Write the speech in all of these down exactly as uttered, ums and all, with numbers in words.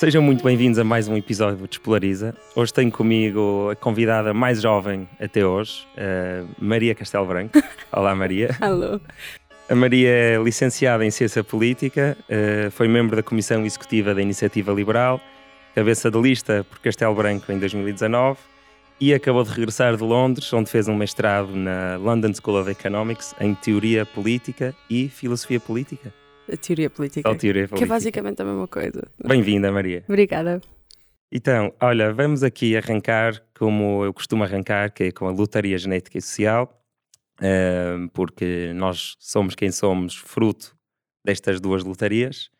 Sejam muito bem-vindos a mais um episódio do Despolariza. Hoje tenho comigo a convidada mais jovem até hoje, Maria Castelo Branco. Olá, Maria. Alô. A Maria é licenciada em Ciência Política, foi membro da Comissão Executiva da Iniciativa Liberal, cabeça de lista por Castelo Branco em dois mil e dezanove e acabou de regressar de Londres, onde fez um mestrado na London School of Economics em Teoria Política e Filosofia Política. A teoria política, a teoria política, que é basicamente a mesma coisa. Bem-vinda, Maria. Obrigada. Então, olha, vamos aqui arrancar como eu costumo arrancar, que é com a lotaria genética e social, porque nós somos quem somos fruto destas duas lotarias.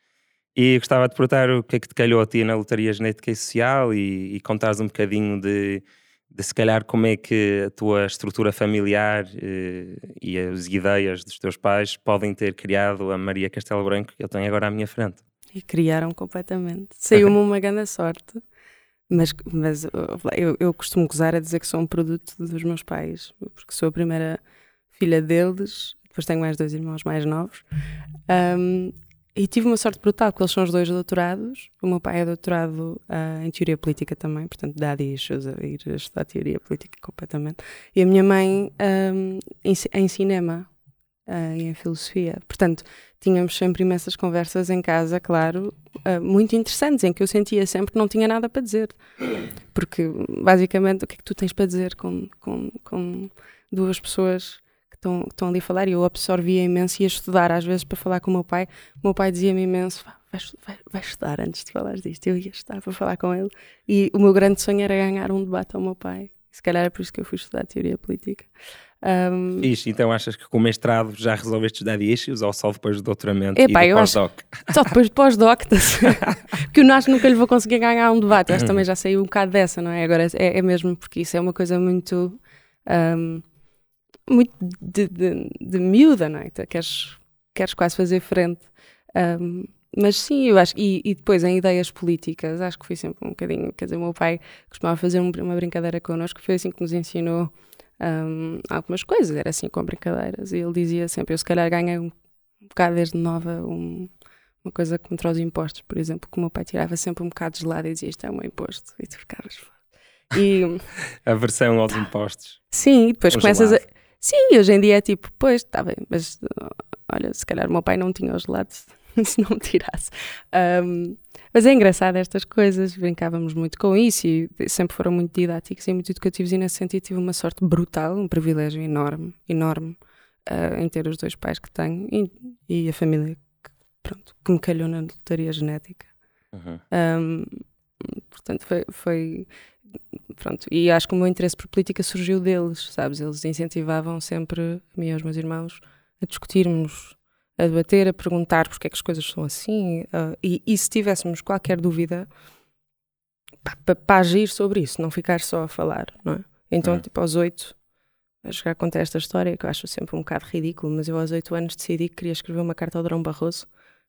E gostava de perguntar o que é que te calhou a ti na lotaria genética e social e, e contares um bocadinho de, de se calhar como é que a tua estrutura familiar eh, e as ideias dos teus pais podem ter criado a Maria Castelo Branco que eu tenho agora à minha frente. E criaram completamente. Saiu-me uma grande sorte, mas, mas eu, eu costumo gozar a dizer que sou um produto dos meus pais, porque sou a primeira filha deles, depois tenho mais dois irmãos mais novos, um, e tive uma sorte brutal, porque eles são os dois doutorados. O meu pai é doutorado uh, em Teoria Política também, portanto dá issues a ir a estudar Teoria Política completamente. E a minha mãe um, em, em Cinema uh, e em Filosofia. Portanto, tínhamos sempre imensas conversas em casa, claro, uh, muito interessantes, em que eu sentia sempre que não tinha nada para dizer. Porque, basicamente, o que é que tu tens para dizer com, com, com duas pessoas... Estão, estão ali a falar e eu absorvia imenso e ia estudar às vezes para falar com o meu pai. O meu pai dizia-me imenso, vai, vai, vai estudar antes de falar disto. Eu ia estudar para falar com ele e o meu grande sonho era ganhar um debate ao meu pai. Se calhar é por isso que eu fui estudar Teoria Política. Um... Isso, então achas que com o mestrado já resolveste estudar de issues ou só depois do doutoramento é, e pá, do pós-doc? Acho... Só depois do pós-doc, porque eu acho que nunca lhe vou conseguir ganhar um debate. Eu acho que também já saí um bocado dessa, não é? Agora é, é mesmo porque isso é uma coisa muito... Um... muito de, de, de miúda, não é? Queres, queres quase fazer frente. Um, mas sim, eu acho, e, e depois em ideias políticas, acho que fui sempre um bocadinho, quer dizer, o meu pai costumava fazer uma brincadeira connosco, foi assim que nos ensinou um, algumas coisas, era assim com brincadeiras, e ele dizia sempre, eu se calhar ganhei um bocado desde nova, um, uma coisa contra os impostos, por exemplo, que o meu pai tirava sempre um bocado de gelado e dizia, isto é um imposto, e tu ficavas fora. E... aversão aos impostos. Sim, e depois começas gelado. a... Sim, hoje em dia é tipo, pois, está bem, mas olha, se calhar o meu pai não tinha os lados se não me tirasse. Um, mas é engraçado estas coisas, brincávamos muito com isso e sempre foram muito didáticos e muito educativos e nesse sentido tive uma sorte brutal, um privilégio enorme, enorme, uh, em ter os dois pais que tenho e, e a família que, pronto, que me calhou na lotaria genética. Uhum. Um, portanto, foi... foi pronto, e acho que o meu interesse por política surgiu deles, sabes, eles incentivavam sempre a mim e aos meus irmãos a discutirmos, a debater, a perguntar porque é que as coisas são assim uh, e, e se tivéssemos qualquer dúvida para agir sobre isso, não ficar só a falar, não é? Então uhum. tipo aos oito a chegar a contar esta história que eu acho sempre um bocado ridículo, mas eu aos oito anos decidi que queria escrever uma carta ao Durão Barroso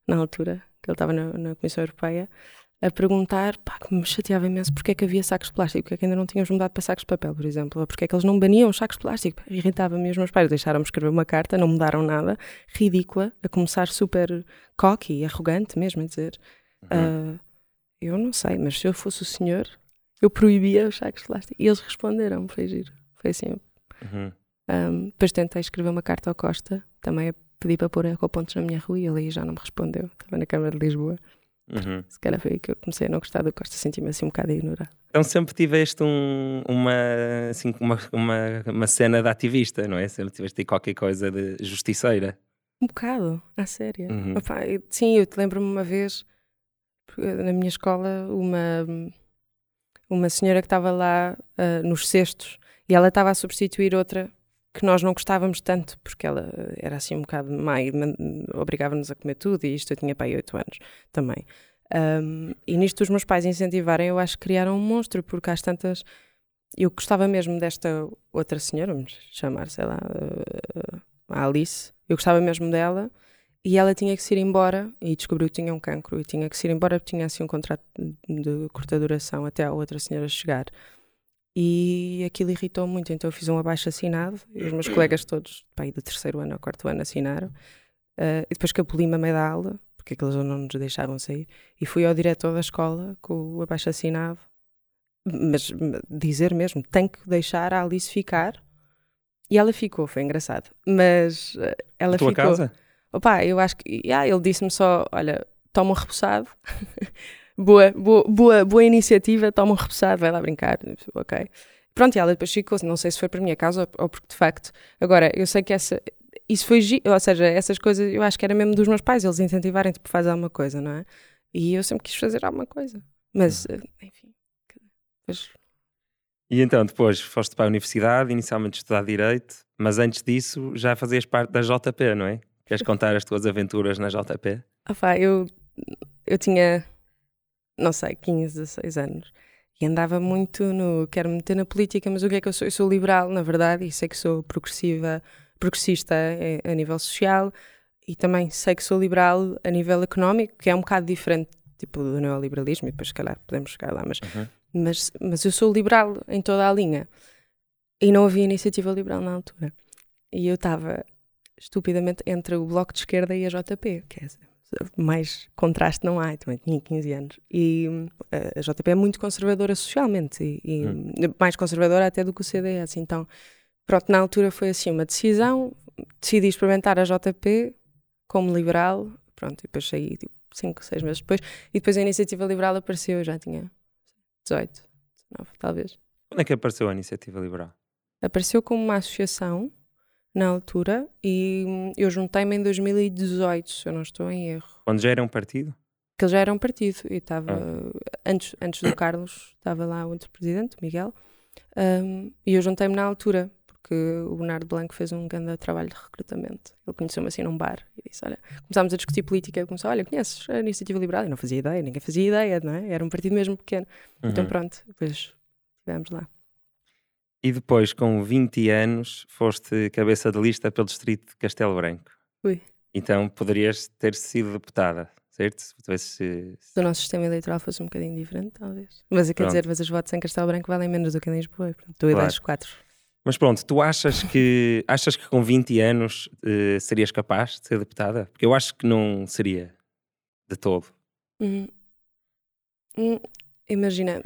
na altura, que ele estava na, na Comissão Europeia a perguntar, pá, que me chateava imenso porque é que havia sacos de plástico, porque é que ainda não tínhamos mudado para sacos de papel, por exemplo, ou porque é que eles não baniam os sacos de plástico. Irritava-me os meus pais, deixaram-me escrever uma carta, não mudaram nada, ridícula, a começar super cocky, arrogante mesmo, a dizer, uhum. uh, eu não sei, mas se eu fosse o senhor, eu proibia os sacos de plástico. E eles responderam, foi giro, foi assim. Uhum. Um, depois tentei escrever uma carta ao Costa, também pedi para pôr ecopontos na minha rua e ele aí já não me respondeu, estava na Câmara de Lisboa. Uhum. Se calhar foi aí que eu comecei a não gostar do Costa, senti-me assim um bocado ignorado. Então sempre tiveste um, uma, assim, uma, uma, uma cena de ativista, não é? Sempre tiveste qualquer coisa de justiceira. Um bocado, à séria. Uhum. Opa, eu, sim, eu te lembro-me uma vez, na minha escola, uma, uma senhora que estava lá uh, nos cestos e ela estava a substituir outra que nós não gostávamos tanto, porque ela era assim um bocado má e obrigava-nos a comer tudo, e isto eu tinha pai oito anos também. Um, e nisto os meus pais incentivarem, eu acho que criaram um monstro, porque às tantas... Eu gostava mesmo desta outra senhora, vamos chamar, sei lá, a Alice, eu gostava mesmo dela, e ela tinha que se ir embora, e descobriu que tinha um cancro, e tinha que se ir embora porque tinha assim um contrato de curta duração até a outra senhora chegar. E aquilo irritou muito, então eu fiz um abaixo-assinado e os meus colegas todos, pá, do terceiro ano ao quarto ano assinaram, uh, e depois que aboli-me a meio da aula porque aqueles não nos deixavam sair, e fui ao diretor da escola com o abaixo-assinado, mas dizer mesmo, tenho que deixar a Alice ficar, e ela ficou, foi engraçado, mas ela ficou. A tua casa? Opa, eu acho que, ah, ele disse-me só, olha, toma um repousado, boa, boa, boa, boa iniciativa, toma um repousado, vai lá brincar, ok. Pronto, e ela depois ficou, não sei se foi para a minha casa ou, ou porque de facto, agora, eu sei que essa, isso foi, ou seja, essas coisas, eu acho que era mesmo dos meus pais, eles incentivarem, tipo, faz alguma coisa, não é? E eu sempre quis fazer alguma coisa, mas, hum. enfim, mas... E então, depois foste para a universidade, inicialmente estudar Direito, mas antes disso já fazias parte da J P, não é? Queres contar as tuas aventuras na J P? Opa, eu, eu tinha, não sei, quinze, dezesseis anos e andava muito no, quero meter na política, mas o que é que eu sou? Eu sou liberal, na verdade, e sei que sou progressiva, progressista a, a nível social e também sei que sou liberal a nível económico, que é um bocado diferente, tipo, do neoliberalismo, e depois se calhar podemos chegar lá, mas... Uhum. Mas, mas eu sou liberal em toda a linha e não havia iniciativa liberal na altura e eu estava estupidamente entre o Bloco de Esquerda e a J P, que é mais contraste não há, eu também tinha quinze anos e a J P é muito conservadora socialmente e, e hum. mais conservadora até do que o C D S, então pronto, na altura foi assim uma decisão, decidi experimentar a J P como liberal, pronto, e depois saí tipo cinco, seis meses depois e depois a iniciativa liberal apareceu, eu já tinha dezoito, dezanove, talvez. Quando é que apareceu a Iniciativa Liberal? Apareceu como uma associação, na altura, e eu juntei-me em dois mil e dezoito, se eu não estou em erro. Quando já era um partido? Que ele já era um partido, e estava, ah. antes, antes do Carlos, estava lá o outro presidente, o Miguel, um, e eu juntei-me na altura, porque o Bernardo Blanco fez um grande trabalho de recrutamento. Ele conheceu-me assim num bar, e disse, olha, começámos a discutir política, ele começou, olha, conheces a Iniciativa Liberal? Eu não fazia ideia, ninguém fazia ideia, não é? Era um partido mesmo pequeno. Uhum. Então pronto, depois estivemos lá. E depois, com vinte anos, foste cabeça de lista pelo distrito de Castelo Branco. Ui. Então poderias ter sido deputada, certo? Se, se... se o nosso sistema eleitoral fosse um bocadinho diferente, talvez. Mas eu quero dizer, mas os votos em Castelo Branco valem menos do que em Lisboa. Tu e das quatro. Mas pronto, tu achas que, achas que com vinte anos eh, serias capaz de ser deputada? Porque eu acho que não seria de todo. Hum. Hum. Imagina,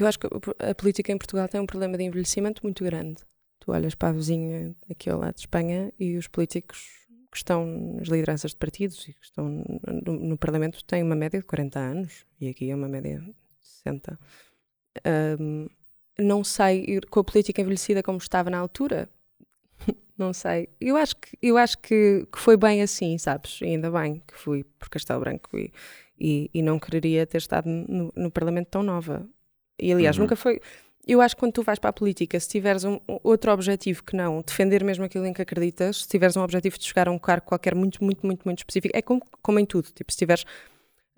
eu acho que a política em Portugal tem um problema de envelhecimento muito grande. Tu olhas para a vizinha aqui ao lado de Espanha e os políticos que estão nas lideranças de partidos e que estão no, no Parlamento têm uma média de quarenta anos e aqui é uma média de sessenta. Um, Não sei, com a política envelhecida como estava na altura, não sei. Eu acho, que, eu acho que, que foi bem assim, sabes? E ainda bem que fui por Castelo Branco e, e, e não quereria ter estado no, no Parlamento tão nova. E aliás, uhum. nunca foi... Eu acho que quando tu vais para a política, se tiveres um, outro objetivo que não defender mesmo aquilo em que acreditas, se tiveres um objetivo de chegar a um cargo qualquer muito, muito, muito, muito específico, é como, como em tudo, tipo, se tiveres...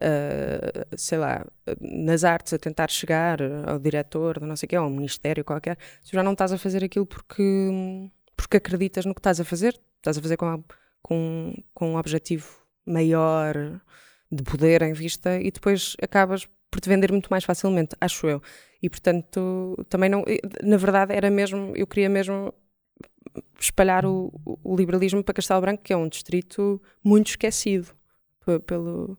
Uh, sei lá, nas artes a tentar chegar ao diretor, não sei o que, ou um ministério qualquer, se já não estás a fazer aquilo porque, porque acreditas no que estás a fazer, estás a fazer com, com, com um objetivo maior de poder em vista e depois acabas por te vender muito mais facilmente, acho eu. E portanto, também não, na verdade era mesmo, eu queria mesmo espalhar o, o liberalismo para Castelo Branco, que é um distrito muito esquecido p- pelo...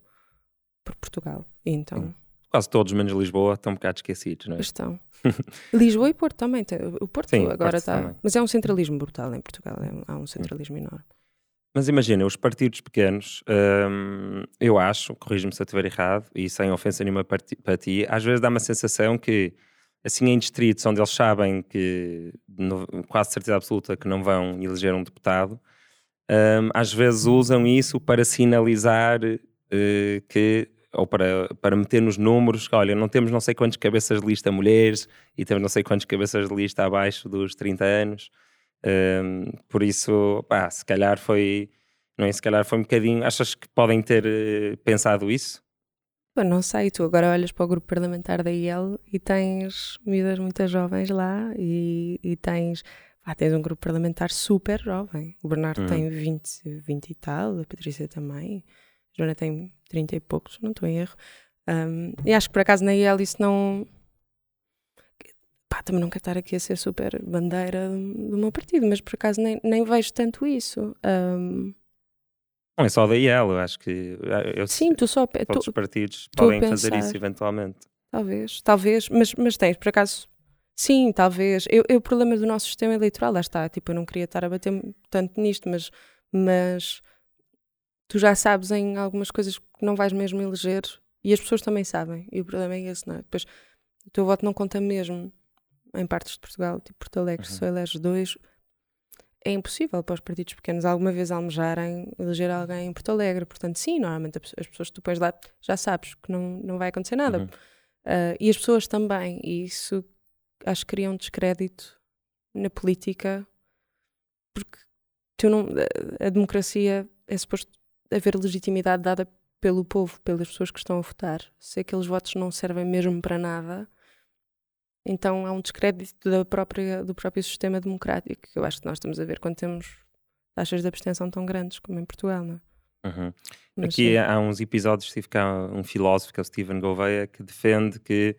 por Portugal, então... Sim. Quase todos, menos Lisboa, estão um bocado esquecidos, não é? Estão. Lisboa e Porto também. O Porto Sim, agora está... Mas é um centralismo brutal em Portugal, é, há um centralismo Sim. enorme. Mas imagina, os partidos pequenos, hum, eu acho, corrijo-me se eu estiver errado, e sem ofensa nenhuma para ti, para ti, às vezes dá uma sensação que, assim, em distritos onde eles sabem que, no, quase certeza absoluta, que não vão eleger um deputado, hum, às vezes usam isso para sinalizar... que, ou para, para meter nos números, que, olha, não temos não sei quantas cabeças de lista mulheres e temos não sei quantas cabeças de lista abaixo dos trinta anos, um, por isso, pá, se calhar foi, não é, se calhar foi um bocadinho, achas que podem ter uh, pensado isso? Bom, não sei, tu agora olhas para o grupo parlamentar da I L e tens miúdas muito jovens lá e, e tens... Ah, tens um grupo parlamentar super jovem, o Bernardo uhum. tem vinte, vinte e tal, a Patrícia também... Joana tem trinta e poucos, não estou em erro. Um, e acho que por acaso na I L isso não... Pá, também não quero estar aqui a ser super bandeira do meu partido, mas por acaso nem, nem vejo tanto isso. Um... Não é só da I E L, eu acho que eu, sim, tu só, todos os partidos podem fazer isso eventualmente. Talvez, talvez, mas, mas tens, por acaso, sim, talvez. Eu, eu, o problema do nosso sistema eleitoral, lá está, tipo, eu não queria estar a bater tanto nisto, mas, mas tu já sabes em algumas coisas que não vais mesmo eleger e as pessoas também sabem, e o problema é esse, não é? Depois, o teu voto não conta mesmo em partes de Portugal, tipo Porto Alegre, uhum. Só eleges dois... É impossível para os partidos pequenos alguma vez almejarem eleger alguém em Porto Alegre. Portanto, sim, normalmente as pessoas que tu pões lá já sabes que não, não vai acontecer nada. Uhum. Uh, e as pessoas também. E isso acho que cria um descrédito na política, porque tu não, a, a democracia é suposto haver legitimidade dada pelo povo, pelas pessoas que estão a votar. Se aqueles votos não servem mesmo para nada... Então há um descrédito da própria, do próprio sistema democrático, que eu acho que nós estamos a ver quando temos taxas de abstenção tão grandes como em Portugal, não é? Uhum. Mas, aqui sim. Há uns episódios tive cá um filósofo, que é o Stephen Gouveia, que defende que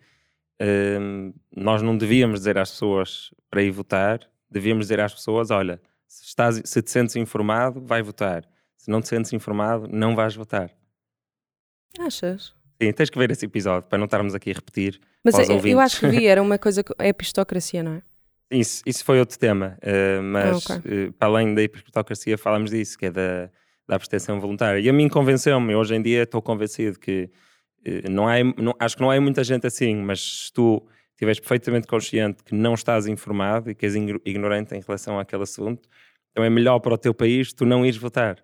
um, nós não devíamos dizer às pessoas para ir votar, devíamos dizer às pessoas, olha, se, estás, se te sentes informado, vai votar. Se não te sentes informado, não vais votar. Achas? Sim, tens que ver esse episódio, para não estarmos aqui a repetir. Mas eu, eu acho que vi, era uma coisa, é a epistocracia, não é? Isso, isso foi outro tema, uh, mas ah, okay. uh, para além da epistocracia falamos disso, que é da, da abstenção voluntária. E a mim convenceu-me, hoje em dia estou convencido que uh, não há, não, acho que não há muita gente assim, mas se tu estiveres perfeitamente consciente que não estás informado e que és ignorante em relação àquele assunto, então é melhor para o teu país tu não ires votar.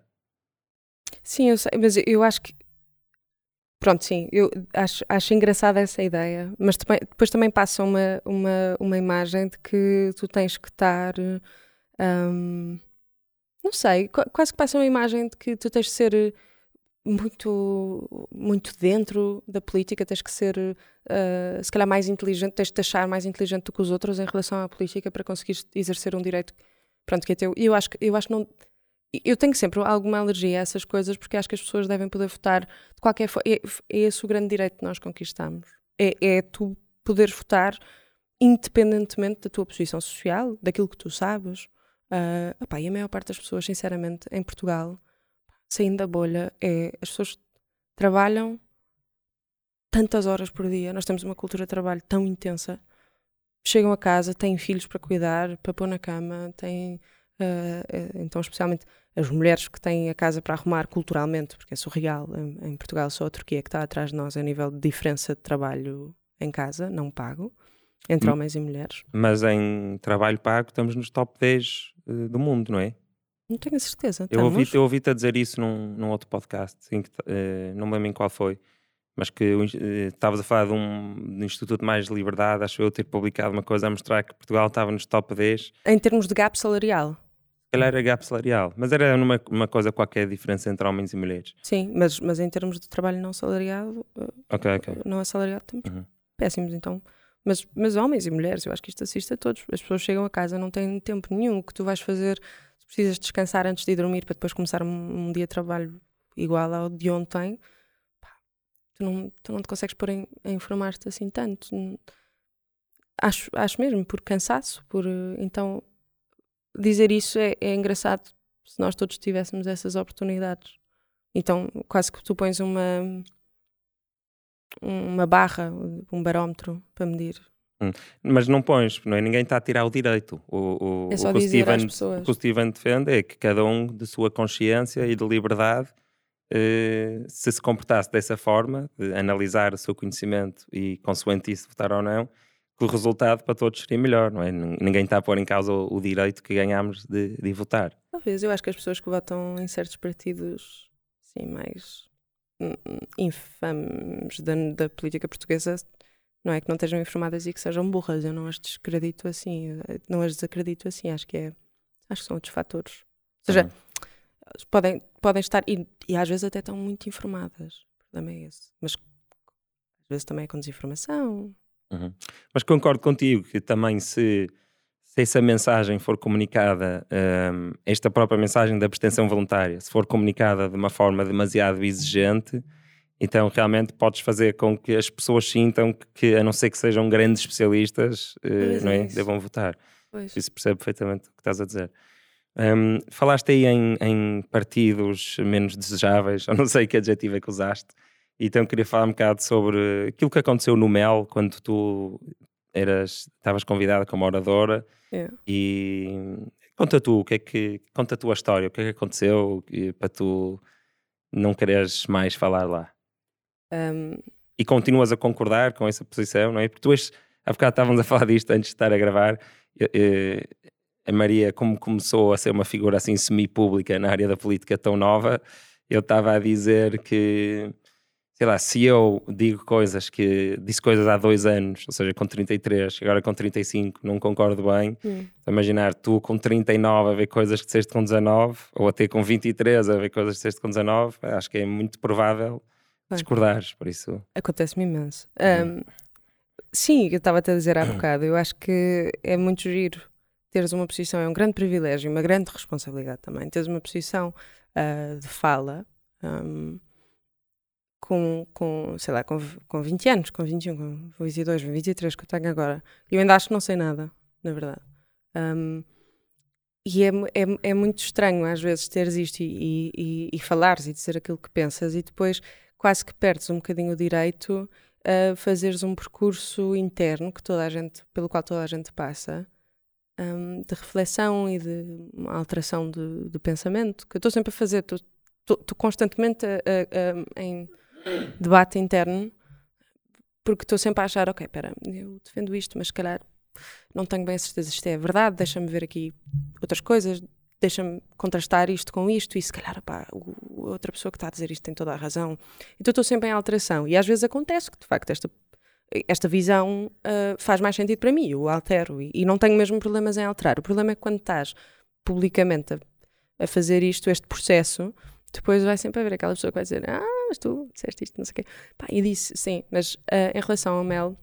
Sim, eu sei, mas eu acho que pronto, sim, eu acho, acho engraçada essa ideia, mas também, depois também passa uma, uma, uma imagem de que tu tens que estar, um, não sei, quase que passa uma imagem de que tu tens de ser muito, muito dentro da política, tens que ser, uh, se calhar, mais inteligente, tens de te achar mais inteligente do que os outros em relação à política para conseguir exercer um direito, pronto, que é teu. E eu acho, eu acho que não... Eu tenho sempre alguma alergia a essas coisas porque acho que as pessoas devem poder votar de qualquer forma. É, é esse o grande direito que nós conquistamos. É, é tu poderes votar independentemente da tua posição social, daquilo que tu sabes. Uh, opa, e a maior parte das pessoas, sinceramente, em Portugal, saindo da bolha, é, as pessoas trabalham tantas horas por dia. Nós temos uma cultura de trabalho tão intensa. Chegam a casa, têm filhos para cuidar, para pôr na cama, têm... Uh, então especialmente as mulheres que têm a casa para arrumar culturalmente, porque é surreal, em, em Portugal só a Turquia que está atrás de nós a nível de diferença de trabalho em casa, não pago, entre hum. homens e mulheres. Mas em trabalho pago estamos nos top dez uh, do mundo, não é? Não tenho a certeza. Eu ouvi-te, eu ouvi-te a dizer isso num, num outro podcast, em que, uh, não me lembro em qual foi, mas que uh, estavas a falar de um, de um Instituto Mais de Liberdade, acho eu ter publicado uma coisa a mostrar que Portugal estava nos top dez. Em termos de gap salarial? Ela era gap salarial, mas era numa, uma coisa qualquer diferença entre homens e mulheres. Sim, mas, mas em termos de trabalho não salariado, okay, okay. não assalariado, estamos uhum. péssimos, então. Mas, mas homens e mulheres, eu acho que isto assiste a todos. As pessoas chegam a casa, não têm tempo nenhum. O que tu vais fazer, se precisas descansar antes de ir dormir para depois começar um, um dia de trabalho igual ao de ontem, pá, tu, não, tu não te consegues pôr em, a informar-te assim tanto. Acho, acho mesmo, por cansaço, por... então... Dizer isso é, é engraçado se nós todos tivéssemos essas oportunidades. Então, quase que tu pões uma, uma barra, um barómetro para medir. Hum. Mas não pões, não é? Ninguém está a tirar o direito. O, o, é só o que dizer Steven, às pessoas. O que o Steven defende é que cada um, de sua consciência e de liberdade, eh, se se comportasse dessa forma, de analisar o seu conhecimento e, consoante isso, votar ou não, o resultado para todos seria melhor, não é? Ninguém está a pôr em causa o, o direito que ganhámos de, de votar. Talvez, eu acho que as pessoas que votam em certos partidos assim, mais infames da, da política portuguesa, não é que não estejam informadas e que sejam burras, eu não as descredito assim, não as desacredito assim, acho que, é, acho que são outros fatores. Ou seja, uhum. podem, podem estar, e, e às vezes até estão muito informadas, o problema é esse, mas às vezes também é com desinformação... Uhum. Mas concordo contigo que também se, se essa mensagem for comunicada, um, esta própria mensagem da abstenção voluntária, se for comunicada de uma forma demasiado exigente, então realmente podes fazer com que as pessoas sintam que, a não ser que sejam grandes especialistas, uh, não é? Devam votar. Pois. Isso percebe perfeitamente o que estás a dizer. Um, falaste aí em, em partidos menos desejáveis, eu não sei que adjetivo é que usaste, então queria falar um bocado sobre aquilo que aconteceu no M E L quando tu eras, estavas convidada como oradora. Yeah. E conta tu, o que é que, conta a tua história, o que é que aconteceu para tu não quereres mais falar lá? Um... E continuas a concordar com essa posição, não é? Porque tu és, há bocado estávamos a falar disto antes de estar a gravar, eu, eu, a Maria, como começou a ser uma figura assim semi-pública na área da política tão nova, eu estava a dizer que, sei lá, se eu digo coisas que... disse coisas há dois anos, ou seja, com trinta e três, agora com trinta e cinco, não concordo bem. Hum. Imaginar tu com trinta e nove a ver coisas que disseste com dezanove, ou até com vinte e três a ver coisas que disseste com dezanove, acho que é muito provável é. discordares, por isso... Acontece-me imenso. Hum. Um, sim, eu estava até a dizer há bocado, eu acho que é muito giro. Teres uma posição é um grande privilégio, uma grande responsabilidade também. Teres uma posição uh, de fala um, com, com, sei lá, com, com vinte anos, com vinte e um, com vinte e dois, com vinte e três, que eu tenho agora. Eu ainda acho que não sei nada, na verdade. Um, e é, é, é muito estranho às vezes teres isto e, e, e falares e dizer aquilo que pensas e depois quase que perdes um bocadinho o direito a fazeres um percurso interno que toda a gente, pelo qual toda a gente passa, de reflexão e de alteração de, de pensamento, que eu estou sempre a fazer, estou constantemente a, a, a, em debate interno, porque estou sempre a achar, ok, espera, eu defendo isto, mas se calhar não tenho bem a certeza se isto é verdade, deixa-me ver aqui outras coisas, deixa-me contrastar isto com isto, e se calhar, pá, o, outra pessoa que está a dizer isto tem toda a razão. Então estou sempre em alteração, e às vezes acontece que, de facto, esta Esta visão uh, faz mais sentido para mim, eu altero e, e não tenho mesmo problemas em alterar. O problema é que quando estás publicamente a, a fazer isto, este processo, depois vai sempre haver aquela pessoa que vai dizer, ah, mas tu disseste isto, não sei o quê. Pá, e disse, sim, mas uh, em relação ao M E L...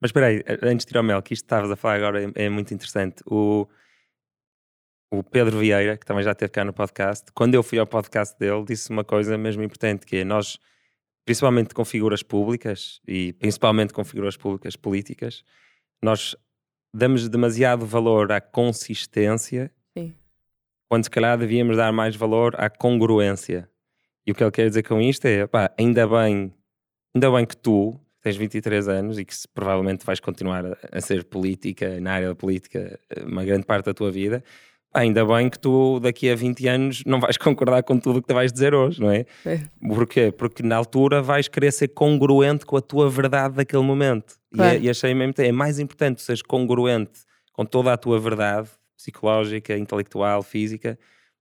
Mas espera aí, antes de ir ao M E L, que isto que estavas a falar agora é, é muito interessante. O, o Pedro Vieira, que também já esteve cá no podcast, quando eu fui ao podcast dele, disse uma coisa mesmo importante, que é nós... principalmente com figuras públicas e principalmente com figuras públicas políticas, nós damos demasiado valor à consistência. Sim. Quando se calhar devíamos dar mais valor à congruência. E o que ele quer dizer com isto é, pá, ainda bem, ainda bem que tu tens vinte e três anos e que se, provavelmente vais continuar a, a ser política, na área da política, uma grande parte da tua vida, ainda bem que tu daqui a vinte anos não vais concordar com tudo o que te vais dizer hoje, não é? É. Porquê? Porque na altura vais querer ser congruente com a tua verdade daquele momento. Claro. E, e achei mesmo que é mais importante seres congruente com toda a tua verdade psicológica, intelectual, física,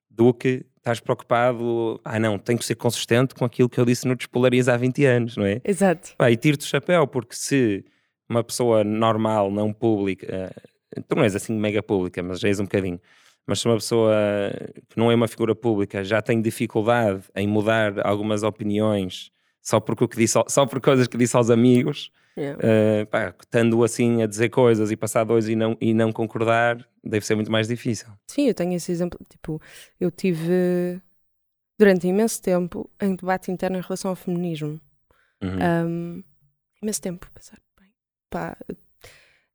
do que estás preocupado, ah não, tenho que ser consistente com aquilo que eu disse no Despolariza há vinte anos, não é? Exato. Pá, e tiro-te o chapéu, porque se uma pessoa normal, não pública, tu não és assim mega pública, mas já és um bocadinho... Mas se uma pessoa que não é uma figura pública já tem dificuldade em mudar algumas opiniões só, porque o que disse, só por coisas que disse aos amigos, yeah. uh, pá, estando assim a dizer coisas e passar dois e não, e não concordar, deve ser muito mais difícil. Sim, eu tenho esse exemplo. Tipo, eu tive durante imenso tempo em debate interno em relação ao feminismo. Uhum. Um, imenso tempo, pensar, bem, pá,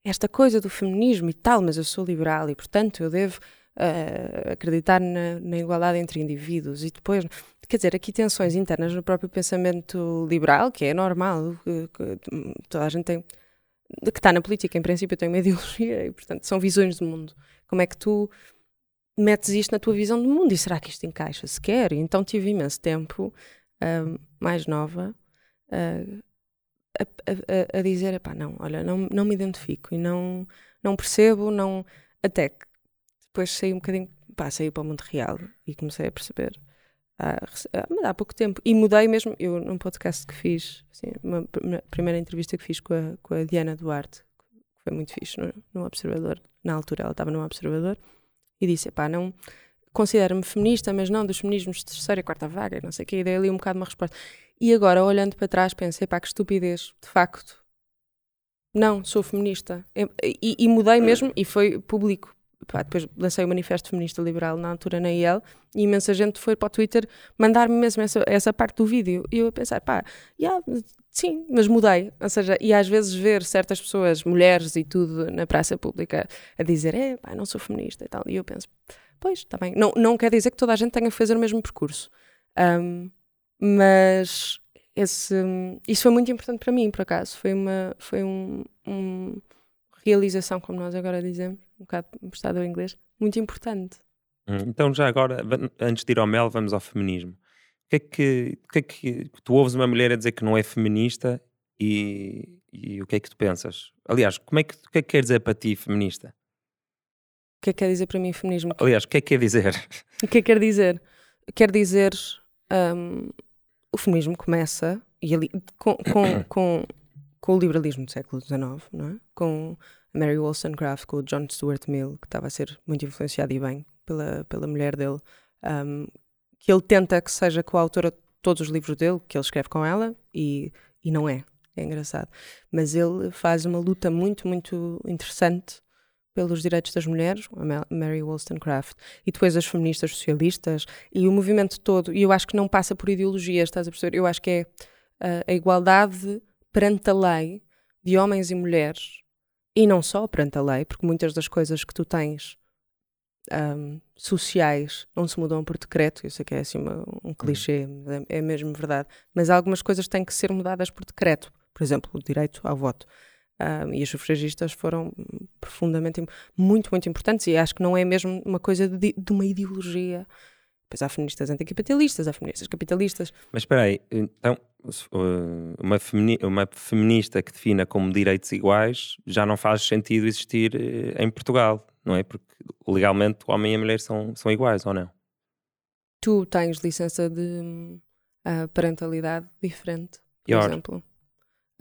esta coisa do feminismo e tal, mas eu sou liberal e portanto eu devo... Uh, acreditar na, na igualdade entre indivíduos e depois, quer dizer, aqui tensões internas no próprio pensamento liberal, que é normal, que, que, toda a gente tem, que está na política, em princípio tem uma ideologia e portanto são visões do mundo. Como é que tu metes isto na tua visão do mundo e será que isto encaixa sequer? Então tive imenso tempo, uh, mais nova, uh, a, a, a dizer, epá, não, olha, não, não me identifico e não, não percebo, não, até que depois saí um bocadinho, pá, saí para o mundo real e comecei a perceber há, há pouco tempo. E mudei mesmo, eu num podcast que fiz, assim, uma primeira entrevista que fiz com a, com a Diana Duarte, que foi muito fixe, no, no Observador, na altura ela estava no Observador, e disse, pá, não, considero-me feminista, mas não dos feminismos de terceira e quarta vaga, não sei o que, e dei ali um bocado uma resposta. E agora, olhando para trás, pensei, pá, que estupidez, de facto, não, sou feminista. E, e, e mudei mesmo, e foi público. Pá, depois lancei o Manifesto Feminista Liberal na altura na I L e imensa gente foi para o Twitter mandar-me mesmo essa, essa parte do vídeo e eu a pensar, pá, yeah, sim, mas mudei, ou seja, e às vezes ver certas pessoas, mulheres e tudo na praça pública a dizer, é, eh, pá, não sou feminista e tal, e eu penso, Pois, está bem. Não, não quer dizer que toda a gente tenha que fazer o mesmo percurso. Um, mas esse, isso foi muito importante para mim, por acaso. Foi uma, foi um, um realização, como nós agora dizemos, um bocado prestado ao inglês, muito importante. Então, já agora, antes de ir ao M E L, vamos ao feminismo. O que é que, que, é que tu ouves uma mulher a dizer que não é feminista e, e o que é que tu pensas? Aliás, como é que, o que é que quer dizer para ti feminista? O que é que quer dizer para mim feminismo? Aliás, o que é que quer dizer? O que é que quer dizer? Quer dizer, um, o feminismo começa e ali, com, com, com, com o liberalismo do século dezenove, não é? Com a Mary Wollstonecraft, com o John Stuart Mill, que estava a ser muito influenciado e bem pela, pela mulher dele, um, que ele tenta que seja coautora de todos os livros dele, que ele escreve com ela, e, e não é. É engraçado. Mas ele faz uma luta muito, muito interessante pelos direitos das mulheres, a Mary Wollstonecraft, e depois as feministas socialistas, e o movimento todo. E eu acho que não passa por ideologias, estás a perceber? Eu acho que é uh, a igualdade perante a lei de homens e mulheres, e não só perante a lei, porque muitas das coisas que tu tens Um, sociais não se mudam por decreto. Eu sei que é assim uma, um clichê, uhum. é, é mesmo verdade, mas algumas coisas têm que ser mudadas por decreto, por exemplo o direito ao voto, um, e as sufragistas foram profundamente muito, muito importantes, e acho que não é mesmo uma coisa de, de uma ideologia. Pois há feministas anticapitalistas, há feministas capitalistas. Mas espera aí, então uma, femini- uma feminista que defina como direitos iguais já não faz sentido existir em Portugal, não é? Porque legalmente o homem e a mulher são, são iguais, ou não? Tu tens licença de uh, parentalidade diferente, por pior. exemplo.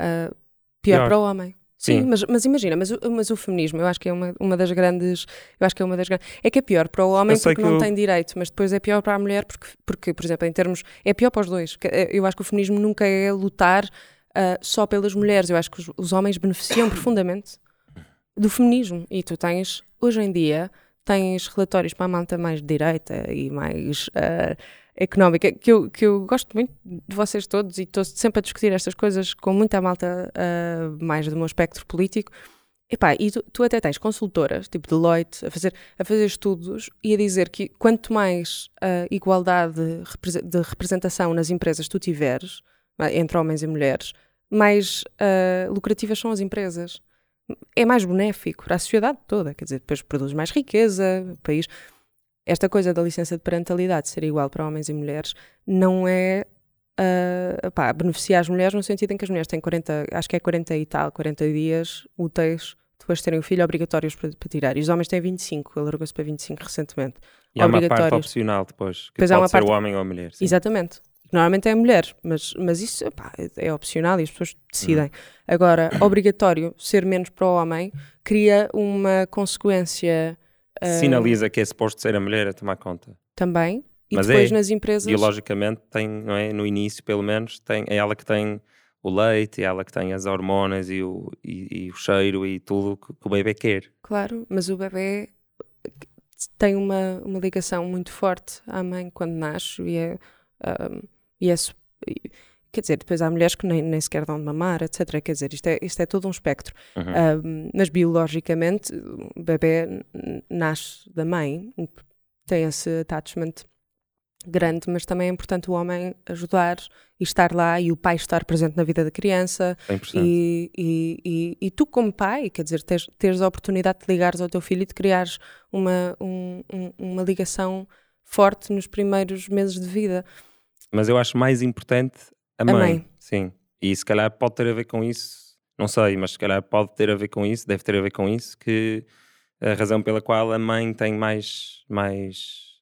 Uh, pior, pior para o homem. Sim, Sim mas, mas imagina, mas, mas o feminismo, eu acho que é uma, uma das grandes... Eu acho que é uma das grandes... É que é pior para o homem porque não eu... tem direito, mas depois é pior para a mulher porque, porque, por exemplo, em termos... É pior para os dois. Eu acho que o feminismo nunca é lutar uh, só pelas mulheres. Eu acho que os, os homens beneficiam profundamente do feminismo. E tu tens, hoje em dia, tens relatórios para a malta mais direita e mais uh, económica, que eu, que eu gosto muito de vocês todos e estou sempre a discutir estas coisas com muita malta uh, mais do meu espectro político. Epá, e tu, tu até tens consultoras, tipo Deloitte, a fazer, a fazer estudos e a dizer que quanto mais uh, igualdade de representação nas empresas tu tiveres, entre homens e mulheres, mais uh, lucrativas são as empresas. É mais benéfico para a sociedade toda, quer dizer, depois produz mais riqueza, o país. Esta coisa da licença de parentalidade ser igual para homens e mulheres não é uh, pá, beneficiar as mulheres no sentido em que as mulheres têm quarenta, acho que é quarenta e tal, quarenta dias úteis depois de terem o filho, obrigatórios para, para tirar. E os homens têm vinte e cinco, alargou-se para vinte e cinco recentemente. E há uma parte opcional depois, que pode ser parte... o homem ou a mulher. Sim. Exatamente. Normalmente é a mulher, mas, mas isso pá, é opcional e as pessoas decidem. Uhum. Agora, obrigatório ser menos para o homem cria uma consequência... Uh, Sinaliza que é suposto ser a mulher a tomar conta. Também. E mas depois é, nas empresas... biologicamente, tem, não é? No início, pelo menos, tem, é ela que tem o leite, é ela que tem as hormonas e o, e, e o cheiro e tudo que, que o bebê quer. Claro, mas o bebê tem uma, uma ligação muito forte à mãe quando nasce e é... Um, E yes. Quer dizer, depois há mulheres que nem, nem sequer dão de mamar, etcétera. Quer dizer, isto é, isto é todo um espectro. Uhum. Um, mas biologicamente, o bebê nasce da mãe, tem esse attachment grande, mas também é importante o homem ajudar e estar lá e o pai estar presente na vida da criança. E, e, e, e tu, como pai, quer dizer, teres, teres a oportunidade de ligares ao teu filho e de criares uma, um, um, uma ligação forte nos primeiros meses de vida. Mas eu acho mais importante a mãe. A mãe. Sim. E se calhar pode ter a ver com isso, não sei, mas se calhar pode ter a ver com isso, deve ter a ver com isso, que a razão pela qual a mãe tem mais... mais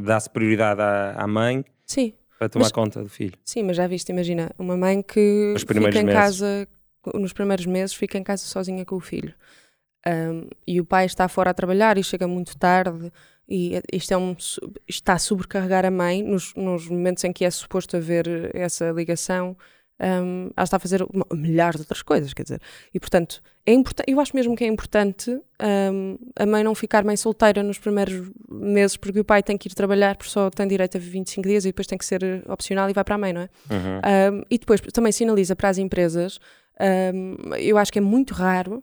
dá-se prioridade à, à mãe, sim, para tomar mas, conta do filho. Sim, mas já viste, imagina, uma mãe que fica em meses. casa, nos primeiros meses, fica em casa sozinha com o filho. Um, e o pai está fora a trabalhar e chega muito tarde... E isto é um, está a sobrecarregar a mãe nos, nos momentos em que é suposto haver essa ligação. Um, ela está a fazer uma, milhares de outras coisas, quer dizer. E, portanto, é import- eu acho mesmo que é importante um, a mãe não ficar mãe solteira nos primeiros meses, porque o pai tem que ir trabalhar, porque só tem direito a vinte e cinco dias e depois tem que ser opcional e vai para a mãe, não é? Uhum. Um, e depois também sinaliza para as empresas, um, eu acho que é muito raro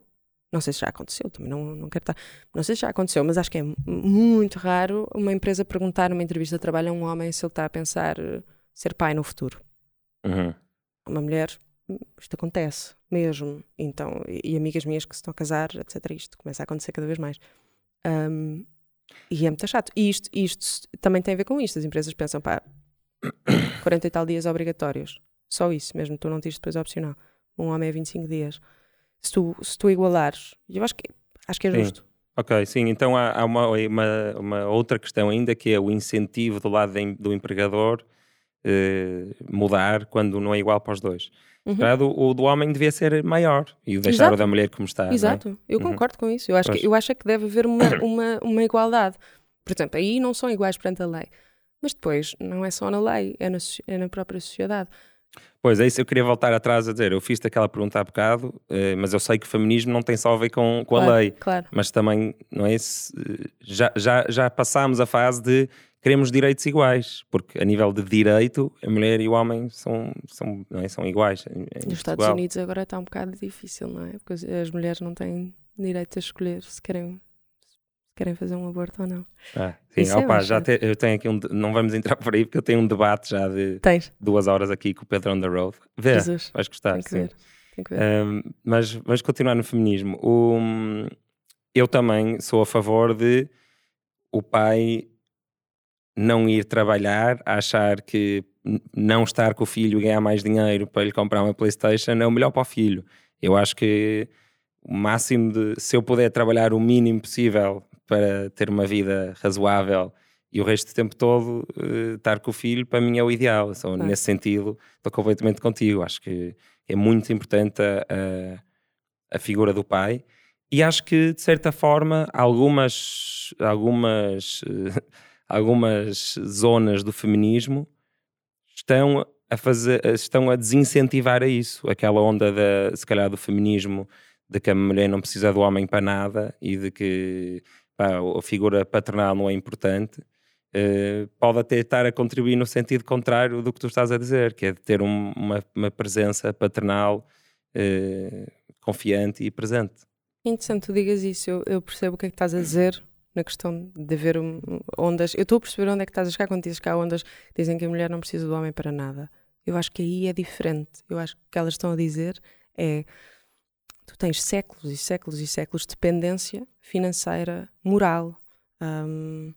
Não sei se já aconteceu, também não, não quero estar... Não sei se já aconteceu, mas acho que é muito raro uma empresa perguntar numa entrevista de trabalho a um homem se ele está a pensar ser pai no futuro. Uhum. Uma mulher, isto acontece mesmo. Então, e, e amigas minhas que se estão a casar, etcétera. Isto começa a acontecer cada vez mais. Um, e é muito chato. E isto, isto também tem a ver com isto. As empresas pensam, pá, quarenta e tal dias obrigatórios. Só isso mesmo, tu não tens depois opcional. Um homem é vinte e cinco dias. Se tu, se tu igualares, eu acho que, acho que é justo. Sim. Ok, sim. Então há, há uma, uma, uma outra questão ainda, que é o incentivo do lado de, do empregador eh, mudar quando não é igual para os dois. Uhum. Claro, o, o do homem devia ser maior e deixar Exato. O da mulher como está. Exato, não é? Eu concordo uhum. com isso. Eu acho, que, eu acho que deve haver uma, uma, uma igualdade. Por exemplo, aí não são iguais perante a lei. Mas depois, não é só na lei, é na, é na própria sociedade. Pois, é isso, eu queria voltar atrás a dizer, eu fiz-te aquela pergunta há bocado, mas eu sei que o feminismo não tem só a ver com, com claro, a lei, claro. Mas também, não é isso, já, já, já passámos a fase de queremos direitos iguais, porque a nível de direito, a mulher e o homem são, são, não é, são iguais. Nos Estados Unidos agora está um bocado difícil, não é? Porque as mulheres não têm direito a escolher se querem... querem fazer um aborto ou não. Ah, sim, opa, é já te, eu tenho aqui um... Não vamos entrar por aí, porque eu tenho um debate já de Tens. duas horas aqui com o Pedro on the road. Vê, Jesus. Vais gostar. Tem que sim. ver. Tem que ver. Um, mas vamos continuar no feminismo. Um, eu também sou a favor de o pai não ir trabalhar, achar que não estar com o filho e ganhar mais dinheiro para lhe comprar uma PlayStation é o melhor para o filho. Eu acho que o máximo de... Se eu puder trabalhar o mínimo possível... para ter uma vida razoável e o resto do tempo todo uh, estar com o filho, para mim é o ideal. Então, claro. Nesse sentido, estou completamente contigo. Acho que é muito importante a, a, a figura do pai e acho que, de certa forma, algumas, algumas, uh, algumas zonas do feminismo estão a, fazer, estão a desincentivar a isso. Aquela onda, da, se calhar, do feminismo de que a mulher não precisa do homem para nada e de que... Pá, a figura paternal não é importante, uh, pode até estar a contribuir no sentido contrário do que tu estás a dizer, que é de ter um, uma, uma presença paternal uh, confiante e presente. Interessante tu digas isso, eu, eu percebo o que é que estás a dizer na questão de haver um, ondas. Eu estou a perceber onde é que estás a chegar quando dizes que há ondas que dizem que a mulher não precisa do homem para nada. Eu acho que aí é diferente. Eu acho que o que elas estão a dizer é... Tu tens séculos e séculos e séculos de dependência financeira, moral, um,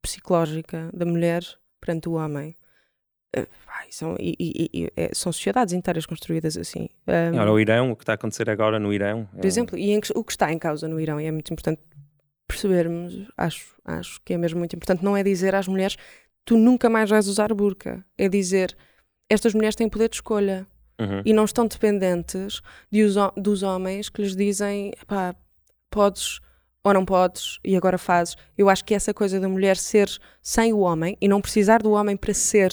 psicológica da mulher perante o homem. Uh, vai, são, e, e, e, é, são sociedades inteiras construídas assim. Um, Ora, o Irão, o que está a acontecer agora no Irão. É... Por exemplo, e em, o que está em causa no Irão, e é muito importante percebermos, acho, acho que é mesmo muito importante, não é dizer às mulheres, tu nunca mais vais usar burca, é dizer, estas mulheres têm poder de escolha. Uhum. E não estão dependentes de os, dos homens que lhes dizem pá, podes ou não podes e agora fazes. Eu acho que essa coisa da mulher ser sem o homem e não precisar do homem para ser,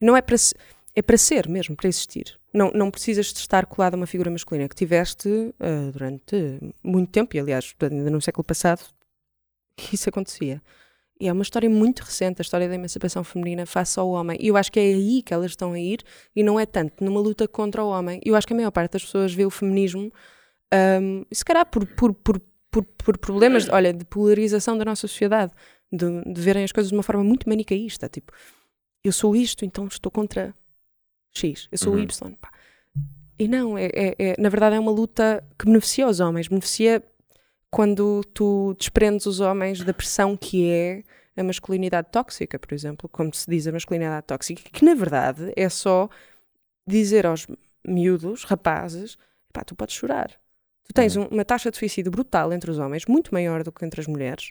não é para ser, é para ser mesmo, para existir. Não, não precisas de estar colado a uma figura masculina que tiveste uh, durante muito tempo, e aliás, ainda no século passado, isso acontecia. E é uma história muito recente, a história da emancipação feminina face ao homem. E eu acho que é aí que elas estão a ir, e não é tanto numa luta contra o homem. Eu acho que a maior parte das pessoas vê o feminismo, um, se calhar por, por, por, por, por problemas de, olha, de polarização da nossa sociedade, de, de verem as coisas de uma forma muito manicaísta. Tipo, eu sou isto, então estou contra X, eu sou uhum. Y. Pá. E não, é, é, é, na verdade é uma luta que beneficia os homens, beneficia... Quando tu desprendes os homens da pressão que é a masculinidade tóxica, por exemplo, como se diz a masculinidade tóxica, que na verdade é só dizer aos miúdos, rapazes, pá, tu podes chorar. Tu tens um, uma taxa de suicídio brutal entre os homens, muito maior do que entre as mulheres,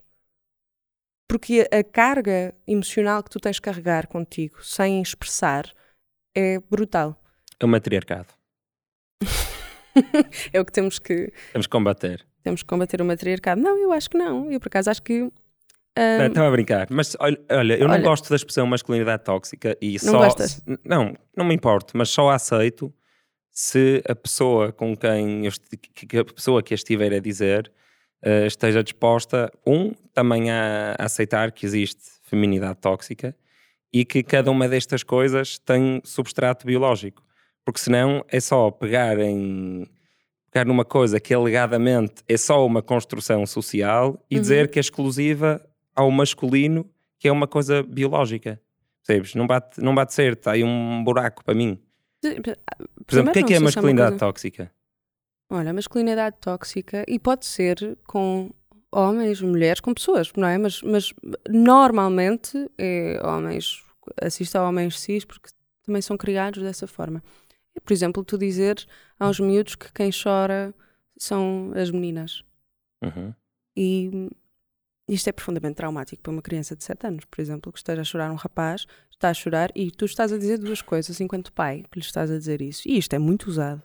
porque a, a carga emocional que tu tens de carregar contigo, sem expressar, é brutal. É o matriarcado. É o que temos que... Temos que combater. Temos que combater o matriarcado. Não, eu acho que não. Eu, por acaso, acho que... Um... Estava a brincar. Mas, olha, olha eu olha. não gosto da expressão masculinidade tóxica. E não só, gostas? Não, não me importo. Mas só aceito se a pessoa com quem... Eu, que a pessoa que a estiver a dizer uh, esteja disposta, um, também a, a aceitar que existe feminidade tóxica e que cada uma destas coisas tem substrato biológico. Porque senão é só pegar em... pegar numa coisa que alegadamente é só uma construção social e uhum. dizer que é exclusiva ao masculino, que é uma coisa biológica. Percebes? Não bate, não bate certo, há aí um buraco para mim. Por exemplo, o que é que é a masculinidade tóxica? Olha, a masculinidade tóxica, e pode ser com homens, mulheres, com pessoas, não é? Mas, mas normalmente é homens, assisto a homens cis, porque também são criados dessa forma. Por exemplo, tu dizer aos miúdos que quem chora são as meninas. Uhum. E isto é profundamente traumático para uma criança de sete anos, por exemplo, que esteja a chorar um rapaz, está a chorar e tu estás a dizer duas coisas enquanto pai, que lhe estás a dizer isso. E isto é muito usado.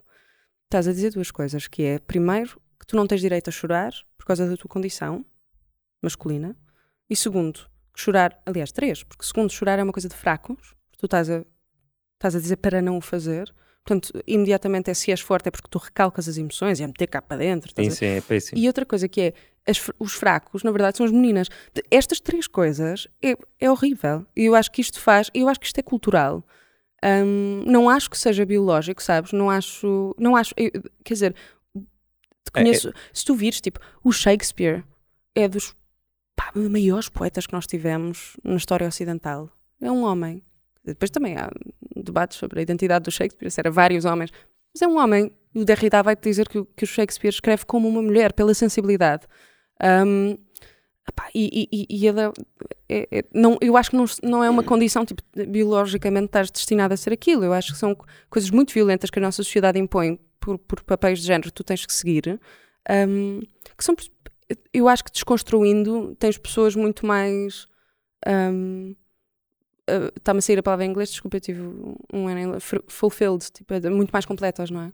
Estás a dizer duas coisas, que é, primeiro, que tu não tens direito a chorar por causa da tua condição masculina, e segundo, que chorar, aliás, três, porque segundo, chorar é uma coisa de fracos, tu estás a, estás a dizer para não o fazer. Portanto, imediatamente é se és forte é porque tu recalcas as emoções, é meter cá para dentro. Sim, sim, é péssimo. E outra coisa que é, as, os fracos, na verdade, são as meninas. Estas três coisas é, é horrível. E eu acho que isto faz, eu acho que isto é cultural. Um, não acho que seja biológico, sabes? Não acho, não acho, eu, quer dizer, te conheço, é, é. Se tu vires, tipo, o Shakespeare é dos pá, maiores poetas que nós tivemos na história ocidental. É um homem. Depois também há debates sobre a identidade do Shakespeare, se era vários homens, mas é um homem. E o Derrida vai-te dizer que, que o Shakespeare escreve como uma mulher, pela sensibilidade. Um, epá, e e, e ela, é, é, não, eu acho que não, não é uma condição, tipo, biologicamente estás destinada a ser aquilo. Eu acho que são coisas muito violentas que a nossa sociedade impõe por, por papéis de género que tu tens que seguir. Um, que são, eu acho que desconstruindo tens pessoas muito mais... Um, está-me uh, a sair a palavra em inglês, desculpa, eu tive um ano fulfilled, tipo, muito mais completas, não é?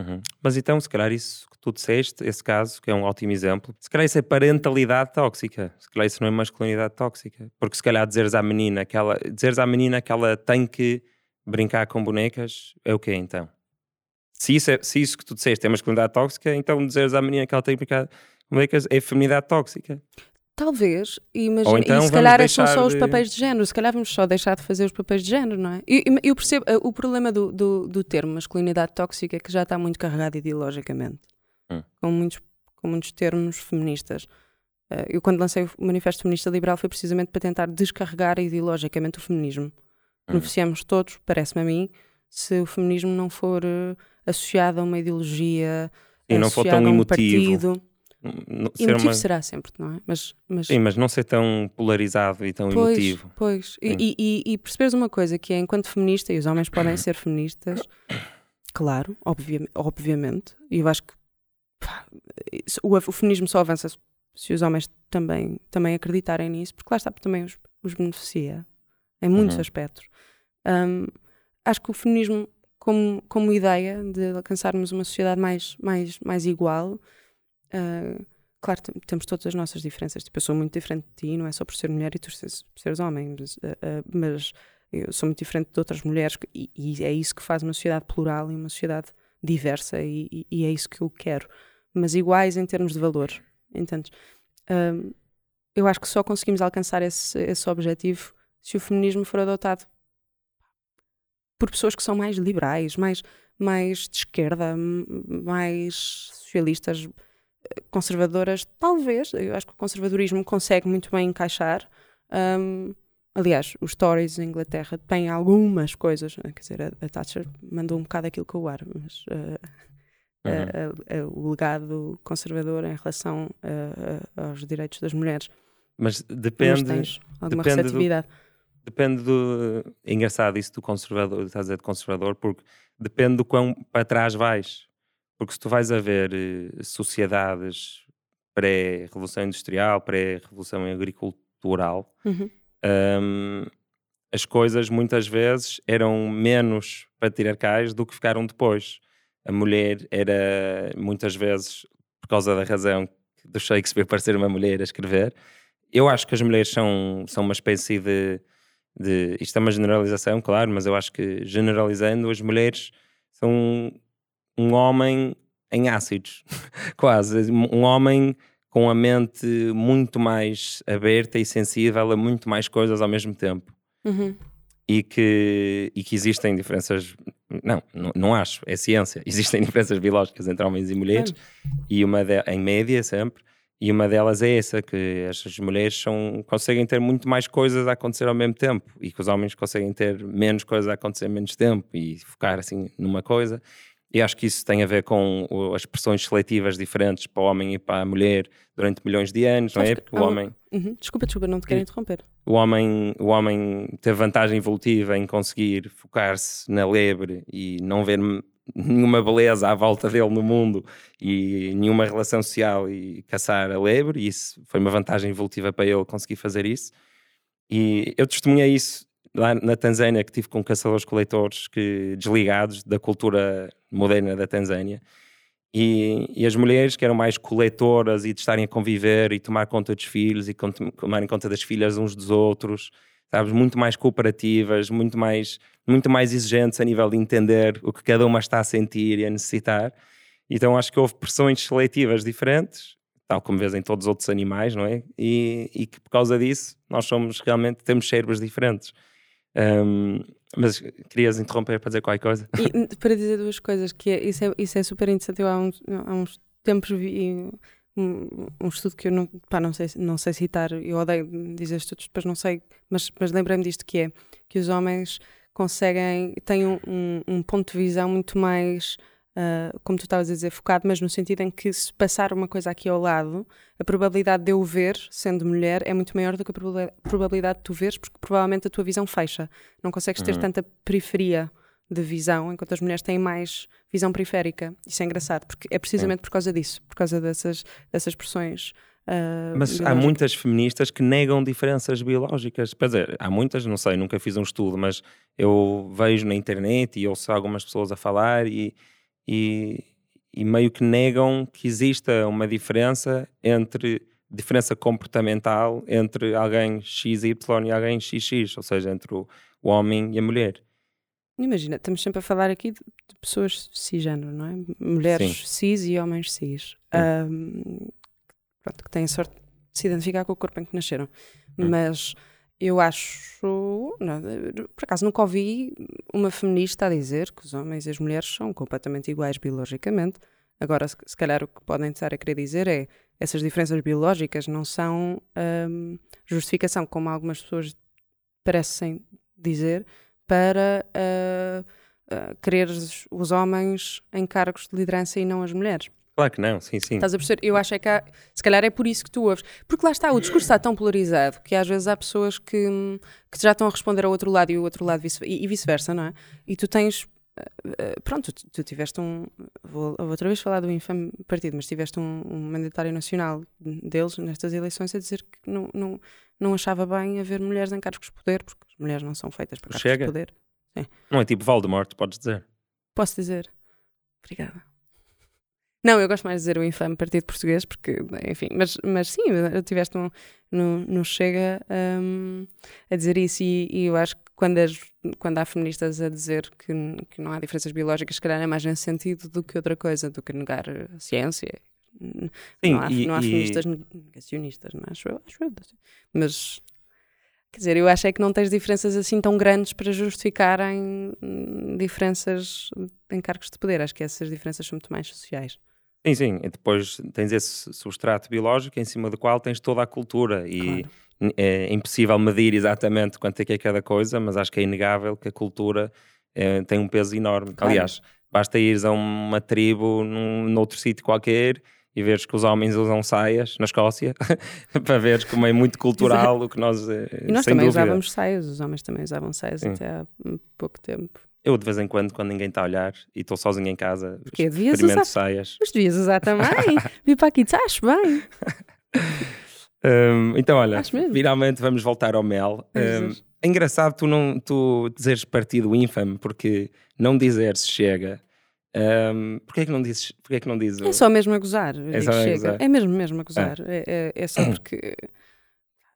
Uhum. Mas então, se calhar isso que tu disseste, esse caso, que é um ótimo exemplo, se calhar isso é parentalidade tóxica, se calhar isso não é masculinidade tóxica, porque se calhar dizeres à menina que ela, dizeres à menina que ela tem que brincar com bonecas, é o quê então? Se isso, é, se isso que tu disseste é masculinidade tóxica, então dizeres à menina que ela tem que brincar com bonecas é feminidade tóxica. Talvez, imagina, então, e se calhar são só de... os papéis de género, se calhar vamos só deixar de fazer os papéis de género, não é? Eu, eu percebo, o problema do, do, do termo masculinidade tóxica é que já está muito carregado ideologicamente, hum. com, muitos, com muitos termos feministas. Eu quando lancei o Manifesto Feminista Liberal foi precisamente para tentar descarregar ideologicamente o feminismo. Hum. Beneficiamos todos, parece-me a mim, se o feminismo não for associado a uma ideologia, e não for tão emotivo. No, ser emotivo uma... será sempre, não é? Mas, mas... Sim, mas não ser tão polarizado e tão pois, emotivo. Pois, e, e, e, e perceberes uma coisa, que é, enquanto feminista, e os homens podem ser feministas, claro, obvia, obviamente, e eu acho que pá, o, o feminismo só avança se os homens também, também acreditarem nisso, porque lá está, porque também os, os beneficia, em muitos uhum. aspectos. Um, acho que o feminismo, como, como ideia de alcançarmos uma sociedade mais, mais, mais igual... Uh, claro, t- temos todas as nossas diferenças, tipo, eu sou muito diferente de ti, não é só por ser mulher e tu seres, por seres homem, mas, uh, uh, mas eu sou muito diferente de outras mulheres que, e, e é isso que faz uma sociedade plural e uma sociedade diversa e, e, e é isso que eu quero, mas iguais em termos de valor, entendes? Uh, eu acho que só conseguimos alcançar esse, esse objetivo se o feminismo for adotado por pessoas que são mais liberais, mais, mais de esquerda, mais socialistas, conservadoras, talvez. Eu acho que o conservadorismo consegue muito bem encaixar. Um, aliás, os Tories em Inglaterra têm algumas coisas, quer dizer, a, a Thatcher mandou um bocado aquilo com o ar, mas uh, uhum. a, a, a, o legado conservador em relação a, a, aos direitos das mulheres. Mas depende... Mas alguma depende receptividade. Do, depende do... É engraçado isso do conservador, estás a dizer de conservador, porque depende do quão para trás vais. Porque se tu vais a ver eh, sociedades pré-revolução industrial, pré-revolução agricultural, uhum. um, as coisas muitas vezes eram menos patriarcais do que ficaram depois. A mulher era, muitas vezes, por causa da razão do Shakespeare parecer uma mulher a escrever, eu acho que as mulheres são, são uma espécie de, de... Isto é uma generalização, claro, mas eu acho que, generalizando, as mulheres são... um homem em ácidos, quase. Um homem com a mente muito mais aberta e sensível a muito mais coisas ao mesmo tempo. Uhum. E, que, e que existem diferenças Não, não, não acho, é ciência. Existem diferenças biológicas entre homens e mulheres, claro. E uma de, em média sempre, e uma delas é essa, que as mulheres são, conseguem ter muito mais coisas a acontecer ao mesmo tempo, e que os homens conseguem ter menos coisas a acontecer menos tempo e focar assim numa coisa. E acho que isso tem a ver com as pressões seletivas diferentes para o homem e para a mulher durante milhões de anos, não é? Porque o homem... Uhum. Desculpa, desculpa, não te quero interromper. O homem, o homem teve vantagem evolutiva em conseguir focar-se na lebre e não ver nenhuma beleza à volta dele no mundo e nenhuma relação social e caçar a lebre, e isso foi uma vantagem evolutiva para ele conseguir fazer isso. E eu testemunhei isso lá na Tanzânia, que tive com caçadores-coletores que, desligados da cultura moderna da Tanzânia, e, e as mulheres que eram mais coletoras e de estarem a conviver e tomar conta dos filhos e tomarem conta das filhas uns dos outros, sabes, muito mais cooperativas, muito mais, muito mais exigentes a nível de entender o que cada uma está a sentir e a necessitar. Então acho que houve pressões seletivas diferentes, tal como vês em todos os outros animais, não é? E, e que por causa disso nós somos realmente, temos cérebros diferentes. Um, mas querias interromper para dizer qualquer coisa? E, para dizer duas coisas, que é, isso, é, isso é super interessante. Eu há uns, há uns tempos vi um, um estudo que eu não, pá, não, sei, não sei citar, eu odeio dizer estudos, depois não sei, mas, mas lembrei-me disto, que é que os homens conseguem, têm um, um, um ponto de visão muito mais, uh, como tu estavas a dizer, focado, mas no sentido em que se passar uma coisa aqui ao lado, a probabilidade de eu ver, sendo mulher, é muito maior do que a probabilidade de tu veres, porque provavelmente a tua visão fecha. Não consegues ter uhum. tanta periferia de visão, enquanto as mulheres têm mais visão periférica. Isso é engraçado, porque é precisamente uhum. por causa disso, por causa dessas, dessas pressões uh, Mas biológicas. Há muitas feministas que negam diferenças biológicas. Quer dizer, há muitas, não sei, nunca fiz um estudo, mas eu vejo na internet e ouço algumas pessoas a falar e, e... e meio que negam que exista uma diferença entre diferença comportamental entre alguém X Y e alguém X X, ou seja, entre o homem e a mulher. Imagina, estamos sempre a falar aqui de pessoas cisgênero, não é? Mulheres Sim. cis e homens cis. Um, pronto, que têm a sorte de se identificar com o corpo em que nasceram. Hum. Mas eu acho... Não, por acaso nunca ouvi uma feminista a dizer que os homens e as mulheres são completamente iguais biologicamente. Agora, se, se calhar o que podem estar a querer dizer é essas diferenças biológicas não são um, justificação, como algumas pessoas parecem dizer, para uh, uh, querer os homens em cargos de liderança e não as mulheres. Claro que não, sim, sim. Estás a perceber? Eu acho é que há, se calhar é por isso que tu ouves. Porque lá está, o discurso está tão polarizado que às vezes há pessoas que, que já estão a responder ao outro lado e o outro lado vice, e, e vice-versa, não é? E tu tens... Pronto, tu, tu tiveste um... Vou outra vez falar do infame partido, mas tiveste um, um mandatário nacional deles nestas eleições a dizer que não, não, não achava bem haver mulheres em cargos de poder, porque as mulheres não são feitas para cargos Chega. De poder. É. Não é tipo Voldemort, podes dizer. Posso dizer. Obrigada. Não, eu gosto mais de dizer o infame Partido Português, porque, enfim, mas, mas sim, eu tiveste um, no, no Chega um, a dizer isso e, e eu acho que quando, as, quando há feministas a dizer que, que não há diferenças biológicas, se calhar é mais nesse sentido do que outra coisa, do que negar a ciência. Sim, não há, e, não há e... feministas negacionistas, não acho eu, acho eu. Mas, quer dizer, eu acho é que não tens diferenças assim tão grandes para justificarem diferenças em cargos de poder. Acho que essas diferenças são muito mais sociais. Sim, sim. E depois tens esse substrato biológico em cima do qual tens toda a cultura e claro. É impossível medir exatamente quanto é que é cada coisa, mas acho que é inegável que a cultura é, tem um peso enorme. Claro. Aliás, basta ires a uma tribo num, noutro sítio qualquer e veres que os homens usam saias na Escócia para veres como é muito cultural o que nós, é, e nós sem também dúvida. Usávamos saias, os homens também usavam saias sim. até há pouco tempo. Eu de vez em quando, quando ninguém está a olhar e estou sozinho em casa, porque devias experimento usar... saias. Mas devias usar também. Vim para aqui e disse, acho bem. um, então olha, finalmente vamos voltar ao M E L. Um, é engraçado tu, não, tu dizeres partido ínfame, porque não dizeres Chega. Um, porquê é que não dizes? Porquê é que não dizes? É só mesmo a gozar. É, só Chega. A gozar. É mesmo mesmo a gozar. Ah. É, é, é só porque...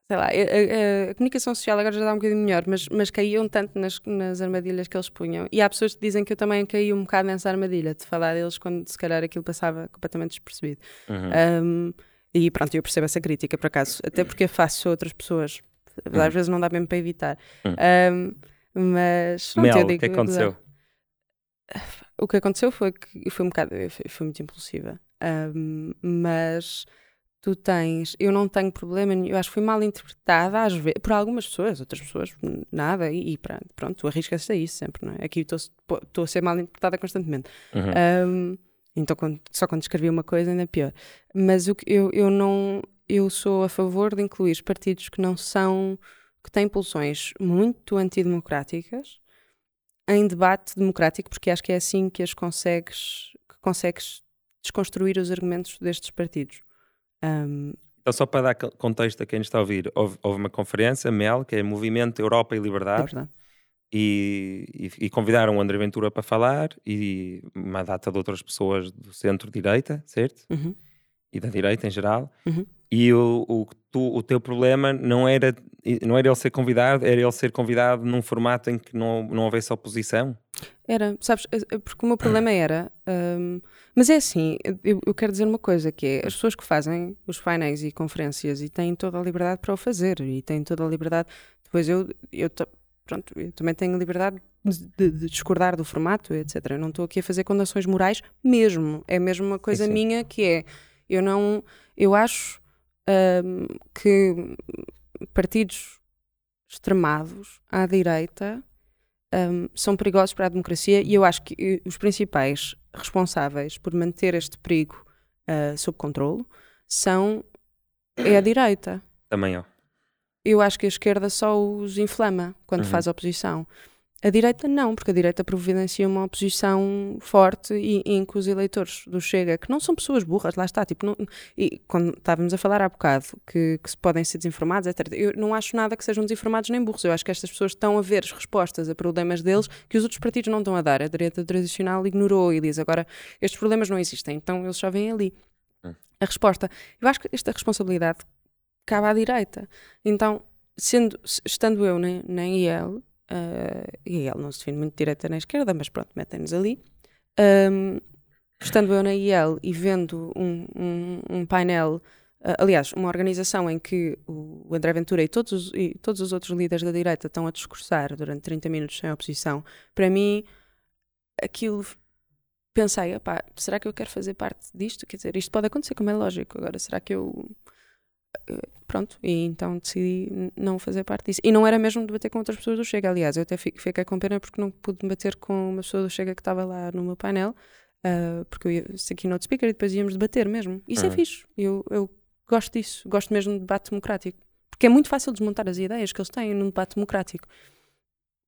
Sei lá, a, a, a comunicação social agora já dá um bocadinho melhor, mas, mas caíam tanto nas, nas armadilhas que eles punham. E há pessoas que dizem que eu também caí um bocado nessa armadilha de falar deles quando se calhar aquilo passava completamente despercebido. Uhum. Um, e pronto, eu percebo essa crítica, por acaso, até porque eu faço outras pessoas. Às uhum. vezes não dá mesmo para evitar. Uhum. Um, mas... Mel, o que aconteceu? o que aconteceu foi que foi um bocado, eu fui muito impulsiva, um, mas tu tens, eu não tenho problema, eu acho que fui mal interpretada às vezes, por algumas pessoas, outras pessoas nada, e, e pronto, tu arriscas-te a isso sempre, não é? Aqui estou a ser mal interpretada constantemente. Uhum. Um, então quando, só quando escrevi uma coisa ainda é pior. Mas eu, eu, eu não, eu sou a favor de incluir partidos que não são, que têm pulsões muito antidemocráticas em debate democrático, porque acho que é assim que as consegues, que consegues desconstruir os argumentos destes partidos. Um... Então, só para dar contexto a quem está a ouvir, houve, houve uma conferência, MEL, que é Movimento Europa e Liberdade, é e, e, e convidaram o André Ventura para falar e uma data de outras pessoas do centro-direita, certo? Uhum. E da direita em geral. Uhum. E o, o, tu, o teu problema não era, não era ele ser convidado, era ele ser convidado num formato em que não, não houvesse oposição? Era, sabes, porque o meu problema era... Um, mas é assim, eu, eu quero dizer uma coisa, que é, as pessoas que fazem os painéis e conferências e têm toda a liberdade para o fazer, e têm toda a liberdade... Depois eu, eu, pronto, eu também tenho liberdade de, de discordar do formato, etcétera. Eu não estou aqui a fazer condenações morais mesmo. É mesmo uma coisa é minha que é... Eu não... Eu acho... Um, que partidos extremados à direita um, são perigosos para a democracia e eu acho que os principais responsáveis por manter este perigo uh, sob controlo são é a direita. Também ó. Eu acho que a esquerda só os inflama quando uhum. faz oposição. A direita não, porque a direita providencia uma oposição forte e, e em que os eleitores do Chega, que não são pessoas burras, lá está, tipo, não, e quando estávamos a falar há bocado que, que se podem ser desinformados, etcétera. Eu não acho nada que sejam desinformados nem burros, eu acho que estas pessoas estão a ver as respostas a problemas deles que os outros partidos não estão a dar. A direita tradicional ignorou e diz agora estes problemas não existem, então eles já vêm ali. A resposta, eu acho que esta responsabilidade cabe à direita. Então, sendo, estando eu nem, nem ele, Uh, e I L não se define muito de direita nem esquerda, mas pronto, metem-nos ali. Um, estando eu na I L e vendo um, um, um painel, uh, aliás, uma organização em que o André Ventura e todos, os, e todos os outros líderes da direita estão a discursar durante trinta minutos sem oposição, para mim, aquilo, pensei, epá, será que eu quero fazer parte disto? Quer dizer, isto pode acontecer, como é lógico, agora será que eu... Pronto, e então decidi não fazer parte disso. E não era mesmo debater com outras pessoas do Chega, aliás, eu até fiquei com pena porque não pude debater com uma pessoa do Chega que estava lá no meu painel, uh, porque eu ia aqui no outro speaker e depois íamos debater mesmo. Isso uhum. é fixe, eu, eu gosto disso, gosto mesmo de debate democrático, porque é muito fácil desmontar as ideias que eles têm num debate democrático.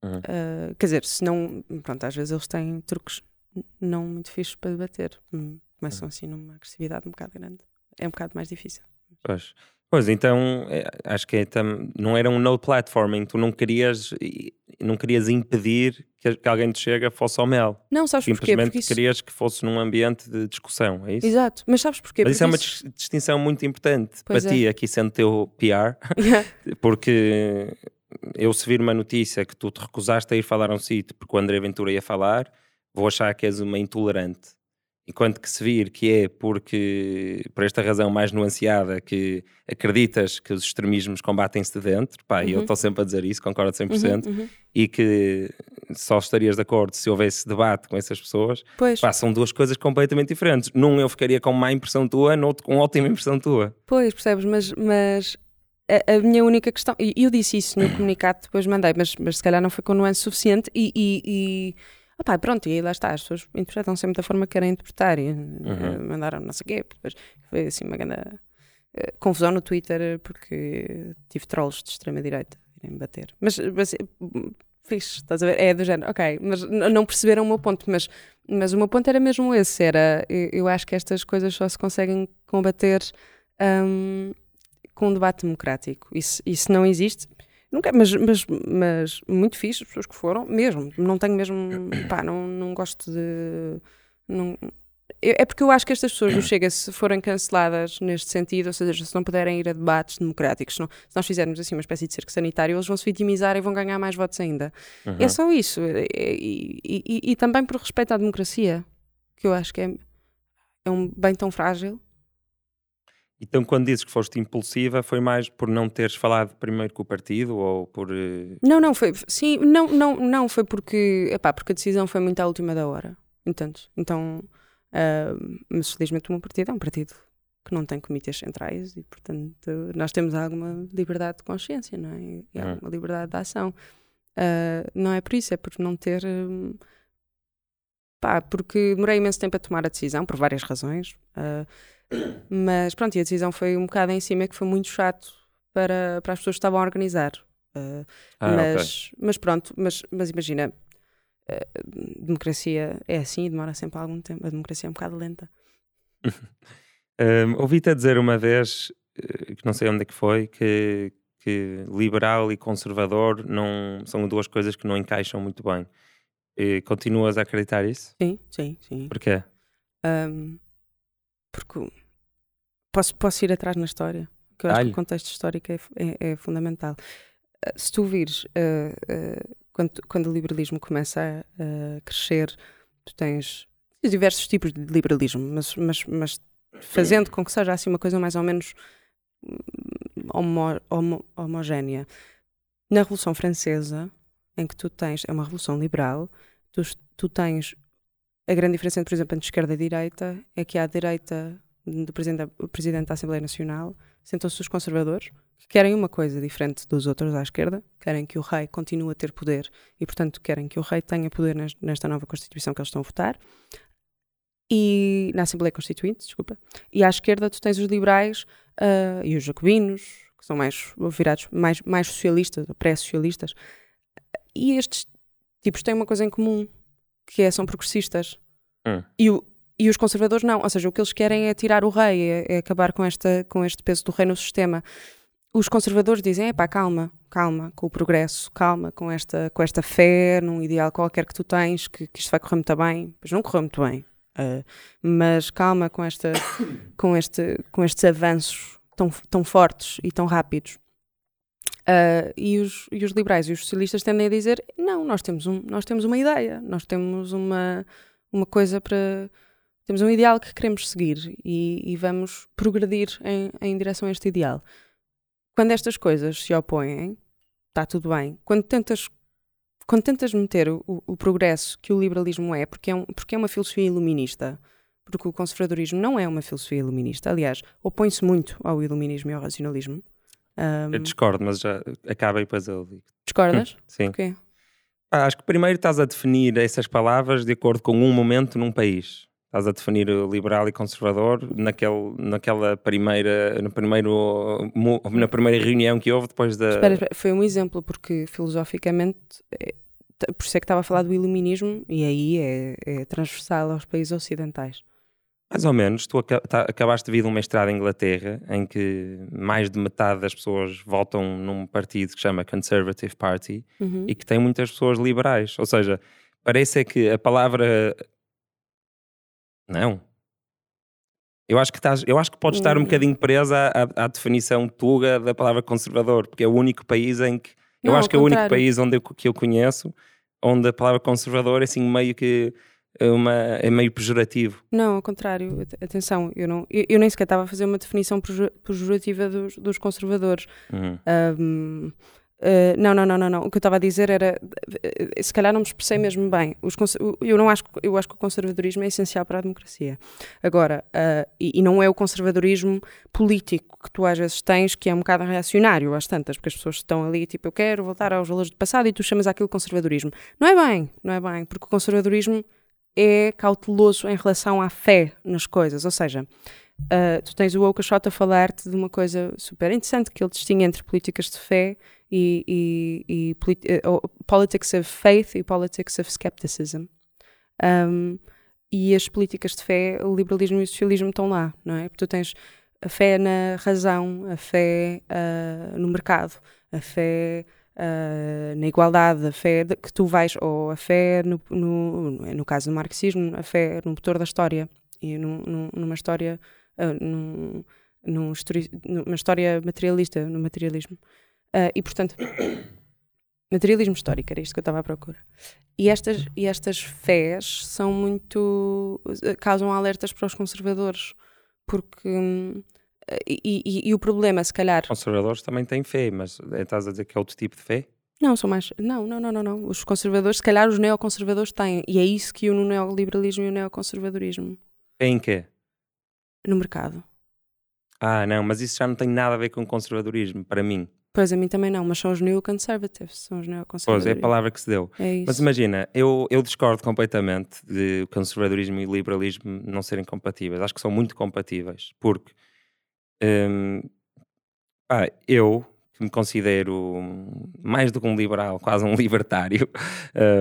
Uhum. Uh, quer dizer, se não, pronto, às vezes eles têm truques não muito fixos para debater, começam uhum. assim numa agressividade um bocado grande, é um bocado mais difícil. Pois. Pois, então, acho que é tam... não era um no platforming, tu não querias, não querias impedir que alguém te Chega fosse ao MEL. Não, sabes porquê? Simplesmente isso... querias que fosse num ambiente de discussão, é isso? Exato, mas sabes porquê? Mas isso é uma isso... distinção muito importante pois para é. ti, aqui sendo teu P R, yeah. porque eu se vir uma notícia que tu te recusaste a ir falar a um sítio porque o André Ventura ia falar, vou achar que és uma intolerante. Enquanto que se vir que é porque, por esta razão mais nuanceada, que acreditas que os extremismos combatem-se de dentro, pá, uhum. eu estou sempre a dizer isso, concordo cem por cento, uhum, uhum. e que só estarias de acordo se houvesse debate com essas pessoas, pois. Pá, são duas coisas completamente diferentes. Num eu ficaria com má impressão tua, no outro com ótima impressão tua. Pois, percebes, mas... mas... A, a minha única questão, e eu disse isso no comunicado, depois mandei, mas, mas se calhar não foi com nuance suficiente e... e, e... Ah pá, pronto, e aí lá está, as pessoas interpretam sempre da forma que querem interpretar e uhum. mandaram não sei o quê, depois foi assim uma grande uh, confusão no Twitter porque tive trolls de extrema-direita irem bater, mas, mas fixe, estás a ver, é do género, ok, mas não perceberam o meu ponto, mas, mas o meu ponto era mesmo esse, era, eu, eu acho que estas coisas só se conseguem combater um, com um debate democrático, e se, e se não existe... Nunca, mas, mas, mas muito fixe, as pessoas que foram, mesmo, não tenho mesmo, pá, não, não gosto de... Não, eu, é porque eu acho que estas pessoas não chegam, se forem canceladas neste sentido, ou seja, se não puderem ir a debates democráticos, se, não, se nós fizermos assim uma espécie de cerco sanitário, eles vão se vitimizar e vão ganhar mais votos ainda. Uhum. É só isso, e, e, e, e também por respeito à democracia, que eu acho que é, é um bem tão frágil. Então, quando dizes que foste impulsiva, foi mais por não teres falado primeiro com o partido ou por... Não, não, foi... Sim, não, não, não foi porque... Epá, porque a decisão foi muito à última da hora. Entanto, então... Uh, mas, felizmente, o meu partido é um partido que não tem comitês centrais e, portanto, nós temos alguma liberdade de consciência, não é? E uhum. alguma liberdade de ação. Uh, não é por isso, é por não ter... Um, pá, porque demorei imenso tempo a tomar a decisão, por várias razões... Uh, Mas pronto, e a decisão foi um bocado em cima, que foi muito chato para, para as pessoas que estavam a organizar. Uh, ah, mas, okay. mas pronto, mas, mas imagina, uh, democracia é assim, demora sempre algum tempo, a democracia é um bocado lenta. um, Ouvi-te a dizer uma vez, que não sei onde é que foi, que, que liberal e conservador não, são duas coisas que não encaixam muito bem. E continuas a acreditar isso? Sim, sim, sim. Porquê? Um, porque posso, posso ir atrás na história, que eu acho Ai. que o contexto histórico é, é, é fundamental. Se tu vires, uh, uh, quando, quando o liberalismo começa a uh, crescer, tu tens diversos tipos de liberalismo, mas, mas, mas fazendo com que seja assim uma coisa mais ou menos homo, homo, homogénea. Na Revolução Francesa, em que tu tens, é uma revolução liberal, tu, tu tens... A grande diferença entre, por exemplo, entre esquerda e direita é que à direita do presidente, o presidente da Assembleia Nacional sentam-se os conservadores, que querem uma coisa diferente dos outros à esquerda, querem que o rei continue a ter poder e, portanto, querem que o rei tenha poder nesta nova Constituição que eles estão a votar. E na Assembleia Constituinte, desculpa. E à esquerda tu tens os liberais uh, e os jacobinos, que são mais virados, mais, mais socialistas, pré-socialistas. E estes tipos têm uma coisa em comum, que é, são progressistas. Hum. E, o, e os conservadores não. Ou seja, o que eles querem é tirar o rei, é, é acabar com, esta, com este peso do rei no sistema. Os conservadores dizem, epá, calma, calma com o progresso, calma com esta, com esta fé num ideal qualquer que tu tens, que, que isto vai correr muito bem. Pois não correu muito bem. Uh, mas calma com, esta, com, este, com estes avanços tão, tão fortes e tão rápidos. Uh, e, os, e os liberais e os socialistas tendem a dizer, não, nós temos, um, nós temos uma ideia, nós temos uma, uma coisa para... Temos um ideal que queremos seguir e, e vamos progredir em, em direção a este ideal. Quando estas coisas se opõem, está tudo bem. Quando tentas, quando tentas meter o, o progresso que o liberalismo é, porque é, um, porque é uma filosofia iluminista, porque o conservadorismo não é uma filosofia iluminista, aliás, opõe-se muito ao iluminismo e ao racionalismo. Um... Eu discordo, mas já acaba e depois eu digo. Discordas? Sim. Okay. Ah, acho que primeiro estás a definir essas palavras de acordo com um momento num país. Estás a definir liberal e conservador naquele, naquela primeira, no primeiro, na primeira reunião que houve depois da... Espera, espera, foi um exemplo, porque filosoficamente, por isso é que estava a falar do iluminismo, e aí é, é transversal aos países ocidentais. Mais ou menos, tu aca- tá, acabaste de vir de um mestrado em Inglaterra em que mais de metade das pessoas votam num partido que chama Conservative Party, uhum. e que tem muitas pessoas liberais. Ou seja, parece que a palavra... Não. Eu acho que, estás, eu acho que podes estar um bocadinho presa à, à definição tuga da palavra conservador, porque é o único país em que... Eu Não, acho que é o único país onde eu, que eu conheço onde a palavra conservador é assim meio que... É, uma, é meio pejorativo. Não, ao contrário. Atenção, eu, não, eu, eu nem sequer estava a fazer uma definição pejorativa dos, dos conservadores. Uhum. Um, uh, não, não, não, não, não. O que eu estava a dizer era, se calhar não me expressei mesmo bem. Os, eu, não acho, eu acho que o conservadorismo é essencial para a democracia. Agora, uh, e, e não é o conservadorismo político que tu às vezes tens, que é um bocado reacionário às tantas, porque as pessoas estão ali, tipo, eu quero voltar aos valores do passado e tu chamas aquilo de conservadorismo. Não é bem, não é bem, porque o conservadorismo é cauteloso em relação à fé nas coisas, ou seja, uh, tu tens o Oakeshott a falar-te de uma coisa super interessante, que ele distingue entre políticas de fé e, e, e politi- uh, politics of faith e politics of skepticism, um, e as políticas de fé, o liberalismo e o socialismo estão lá, não é? Porque tu tens a fé na razão, a fé uh, no mercado, a fé... Uh, na igualdade, a fé de, que tu vais, ou a fé, no, no, no caso do marxismo, a fé no motor da história, e num, num, numa história, uh, num, num histori- numa história materialista, no materialismo. Uh, e, portanto, materialismo histórico, era isto que eu estava à procura. E estas, e estas fés são muito... causam alertas para os conservadores, porque... E, e, e o problema, se calhar... Os conservadores também têm fé, mas estás a dizer que é outro tipo de fé? Não, são mais... Não, não, não, não, não. Os conservadores, se calhar os neoconservadores têm. E é isso que une o neoliberalismo e o neoconservadorismo. Fé em quê? No mercado. Ah, não, mas isso já não tem nada a ver com o conservadorismo, para mim. Pois, a mim também não, mas são os neoconservatives, são os neoconservadores. Pois, é a palavra que se deu. É isso. Mas imagina, eu, eu discordo completamente de conservadorismo e liberalismo não serem compatíveis. Acho que são muito compatíveis, porque... Hum, ah, eu, que me considero mais do que um liberal, quase um libertário,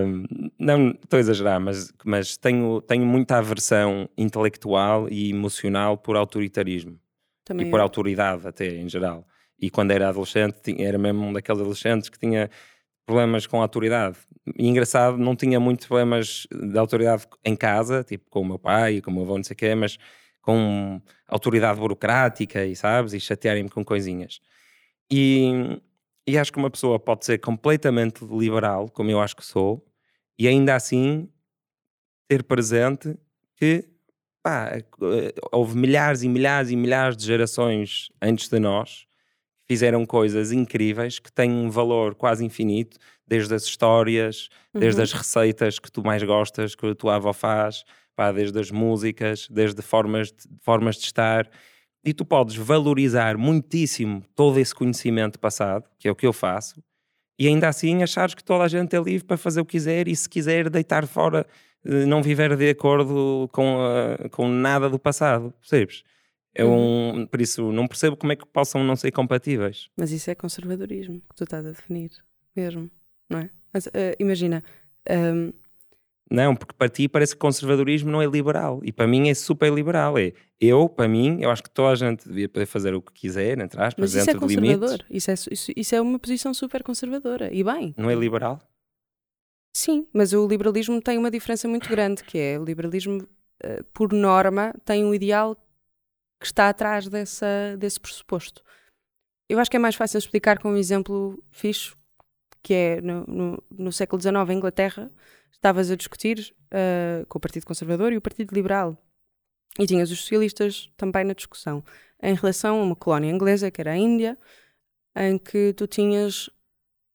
hum, não estou a exagerar, mas, mas tenho, tenho muita aversão intelectual e emocional por autoritarismo. Também e por eu. Autoridade até, em geral. E quando era adolescente, tinha, era mesmo um daqueles adolescentes que tinha problemas com a autoridade. E engraçado, não tinha muitos problemas de autoridade em casa, tipo com o meu pai, com o meu avô, não sei o quê, mas... com autoridade burocrática e, sabes, e chatearem-me com coisinhas. E, e acho que uma pessoa pode ser completamente liberal, como eu acho que sou, e ainda assim ter presente que, pá, houve milhares e milhares e milhares de gerações antes de nós que fizeram coisas incríveis, que têm um valor quase infinito, desde as histórias, uhum. desde as receitas que tu mais gostas, que a tua avó faz... desde as músicas, desde formas de, formas de estar, e tu podes valorizar muitíssimo todo esse conhecimento passado, que é o que eu faço, e ainda assim achares que toda a gente é livre para fazer o que quiser, e se quiser deitar fora, não viver de acordo com, a, com nada do passado, percebes? É um, por isso não percebo como é que possam não ser compatíveis. Mas isso é conservadorismo que tu estás a definir, mesmo, não é? Mas, uh, imagina... Um... Não, porque para ti parece que conservadorismo não é liberal. E para mim é super liberal. É, eu, para mim, eu acho que toda a gente devia poder fazer o que quiser, entre aspas, dentro de limites. Mas isso é conservador. Isso é, isso, isso é uma posição super conservadora. E bem. Não é liberal? Sim, mas o liberalismo tem uma diferença muito grande, que é o liberalismo, por norma, tem um ideal que está atrás dessa, desse pressuposto. Eu acho que é mais fácil explicar com um exemplo fixe, que é no, no, no século dezenove, em Inglaterra, estavas a discutir uh, com o Partido Conservador e o Partido Liberal. E tinhas os socialistas também na discussão. Em relação a uma colónia inglesa, que era a Índia, em que tu tinhas...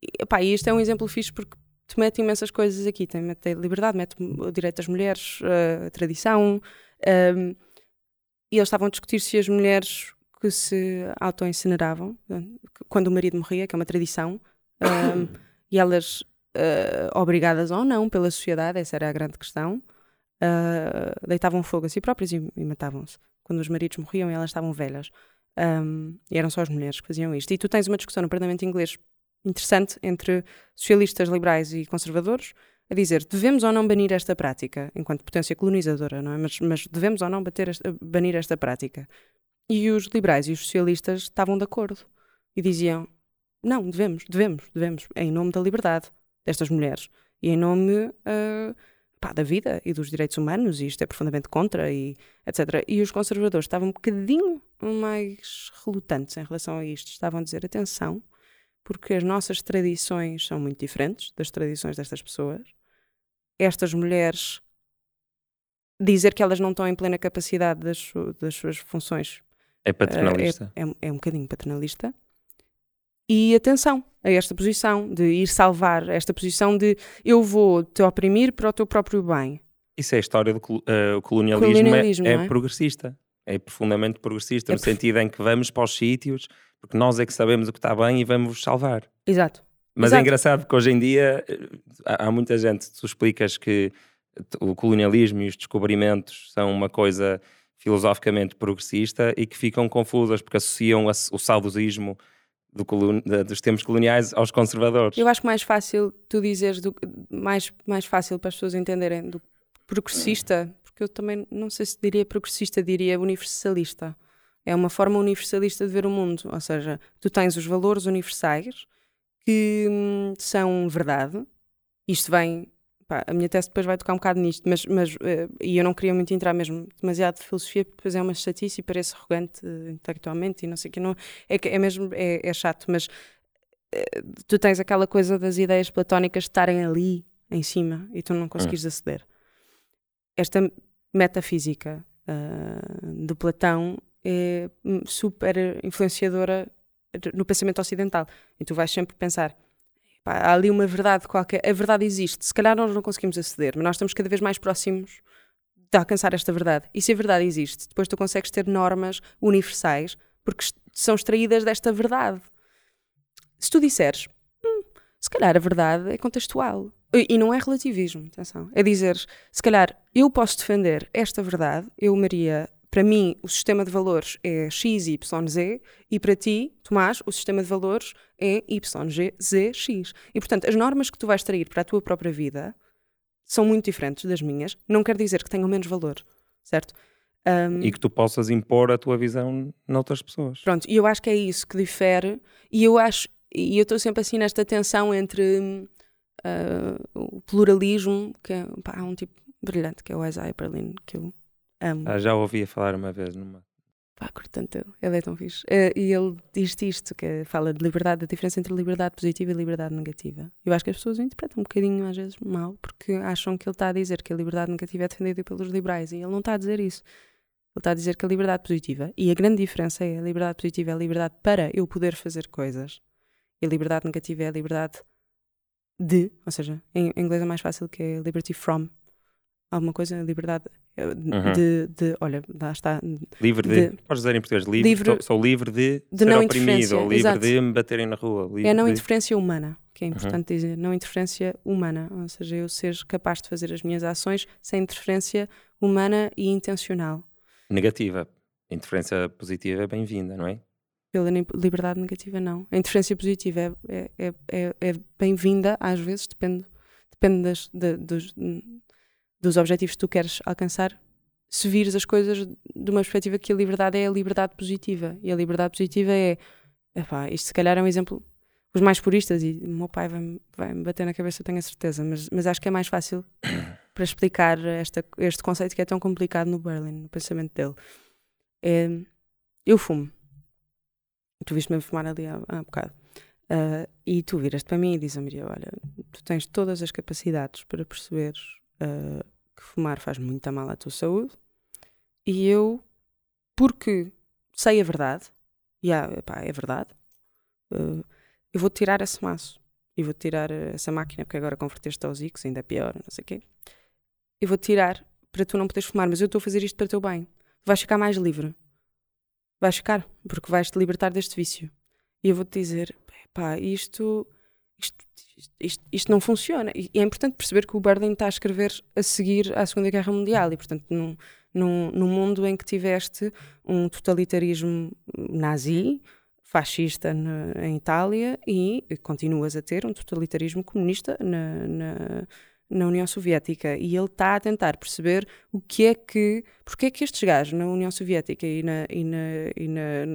E, pá, isto é um exemplo fixe porque te mete imensas coisas aqui. Te mete a liberdade, mete o direito das mulheres, a tradição. Um, e eles estavam a discutir se as mulheres que se auto-incineravam, quando o marido morria, que é uma tradição, um, e elas... Uh, obrigadas ou não pela sociedade, essa era a grande questão, uh, deitavam fogo a si próprias e, e matavam-se. Quando os maridos morriam, elas estavam velhas. Um, e eram só as mulheres que faziam isto. E tu tens uma discussão no Parlamento Inglês interessante entre socialistas, liberais e conservadores a dizer, devemos ou não banir esta prática, enquanto potência colonizadora, não é? Mas, mas devemos ou não bater esta, banir esta prática. E os liberais e os socialistas estavam de acordo e diziam, não, devemos, devemos, devemos, em nome da liberdade destas mulheres, e em nome uh, pá, da vida e dos direitos humanos, e isto é profundamente contra, e etcétera. E os conservadores estavam um bocadinho mais relutantes em relação a isto, estavam a dizer, atenção, porque as nossas tradições são muito diferentes das tradições destas pessoas, estas mulheres, dizer que elas não estão em plena capacidade das, su- das suas funções é paternalista, uh, é, é, é um bocadinho paternalista. E atenção a esta posição de ir salvar, esta posição de eu vou te oprimir para o teu próprio bem. Isso é a história do uh, o colonialismo, colonialismo é, é, é progressista, é profundamente progressista, é no prof... sentido em que vamos para os sítios, porque nós é que sabemos o que está bem e vamos salvar. Exato. Mas Exato. É engraçado porque hoje em dia há, há muita gente, tu explicas que o colonialismo e os descobrimentos são uma coisa filosoficamente progressista e que ficam confusas porque associam a, o saudosismo Do colun- de, dos tempos coloniais aos conservadores. Eu acho que mais fácil tu dizeres do, mais, mais fácil para as pessoas entenderem do progressista, porque eu também não sei se diria progressista, diria universalista. É uma forma universalista de ver o mundo, ou seja, tu tens os valores universais que hum, são verdade. Isto vem, pá, a minha tese depois vai tocar um bocado nisto, mas, mas uh, e eu não queria muito entrar mesmo demasiado de filosofia, porque depois é uma chatice e parece arrogante uh, intelectualmente e não sei o que, não, é, é mesmo, é, é chato, mas uh, tu tens aquela coisa das ideias platónicas estarem ali em cima e tu não conseguires aceder. Esta metafísica uh, do Platão é, super influenciadora no pensamento ocidental. E tu vais sempre pensar, pá, há ali uma verdade qualquer, a verdade existe, se calhar nós não conseguimos aceder, mas nós estamos cada vez mais próximos de alcançar esta verdade. E se a verdade existe, depois tu consegues ter normas universais, porque são extraídas desta verdade. Se tu disseres, hum, se calhar a verdade é contextual, e não é relativismo, atenção, é dizer, se calhar eu posso defender esta verdade, eu, Maria, para mim o sistema de valores é X, Y, Z, e para ti, Tomás, o sistema de valores é Y, G, Z, X. E portanto, as normas que tu vais trair para a tua própria vida são muito diferentes das minhas, não quer dizer que tenham menos valor, certo? Um, e que tu possas impor a tua visão noutras pessoas. Pronto, e eu acho que é isso que difere, e eu acho, e eu estou sempre assim nesta tensão entre uh, o pluralismo, que é, pá, há um tipo brilhante, que é o Isaiah Berlin, que eu amo. Ah, já ouvia falar uma vez numa... Pá, portanto, ele, ele é tão fixe. Uh, e ele diz isto, que fala de liberdade, da diferença entre liberdade positiva e liberdade negativa. Eu acho que as pessoas o interpretam um bocadinho, às vezes, mal, porque acham que ele está a dizer que a liberdade negativa é defendida pelos liberais, e ele não está a dizer isso. Ele está a dizer que a liberdade positiva, e a grande diferença é a liberdade positiva é a liberdade para eu poder fazer coisas, e a liberdade negativa é a liberdade de, ou seja, em inglês é mais fácil, que é liberty from alguma coisa, a liberdade de, uhum. de, olha, lá está, livre de, de podes dizer em português, livre, livre sou, sou livre de, de ser não oprimido, ou livre exato. De me baterem na rua, livre é a não de... interferência humana, que é importante uhum. dizer, não interferência humana, ou seja, eu ser capaz de fazer as minhas ações sem interferência humana e intencional. Negativa. A interferência positiva é bem-vinda, não é? Pela liberdade negativa, não. A interferência positiva é, é, é, é bem-vinda, às vezes, depende, depende das, de, dos, dos objetivos que tu queres alcançar. Se vires as coisas de uma perspectiva que a liberdade é a liberdade positiva. E a liberdade positiva é... Epá, isto se calhar é um exemplo... Os mais puristas, e o meu pai vai-me vai bater na cabeça, eu tenho a certeza, mas, mas acho que é mais fácil... para explicar esta, este conceito que é tão complicado no Berlin, no pensamento dele. É, eu fumo. Tu viste-me fumar ali há, há um bocado. Uh, e tu viras-te para mim e dizes a Maria, olha, tu tens todas as capacidades para perceberes uh, que fumar faz muita mal à tua saúde, e eu, porque sei a verdade, e há, pá, é verdade, uh, eu vou-te tirar esse maço, e vou-te tirar essa máquina, porque agora converteste aos X, ainda é pior, não sei o quê. Eu vou tirar para tu não poderes fumar, mas eu estou a fazer isto para o teu bem. Vais ficar mais livre. Vais ficar, porque vais-te libertar deste vício. E eu vou-te dizer, pá, isto, isto, isto, isto não funciona. E é importante perceber que o Berlin está a escrever a seguir à Segunda Guerra Mundial. E, portanto, num, num, num mundo em que tiveste um totalitarismo nazi, fascista na, em Itália, e continuas a ter um totalitarismo comunista na... na na União Soviética, e ele está a tentar perceber o que é que, porque é que estes gajos na União Soviética e na, e na, e na,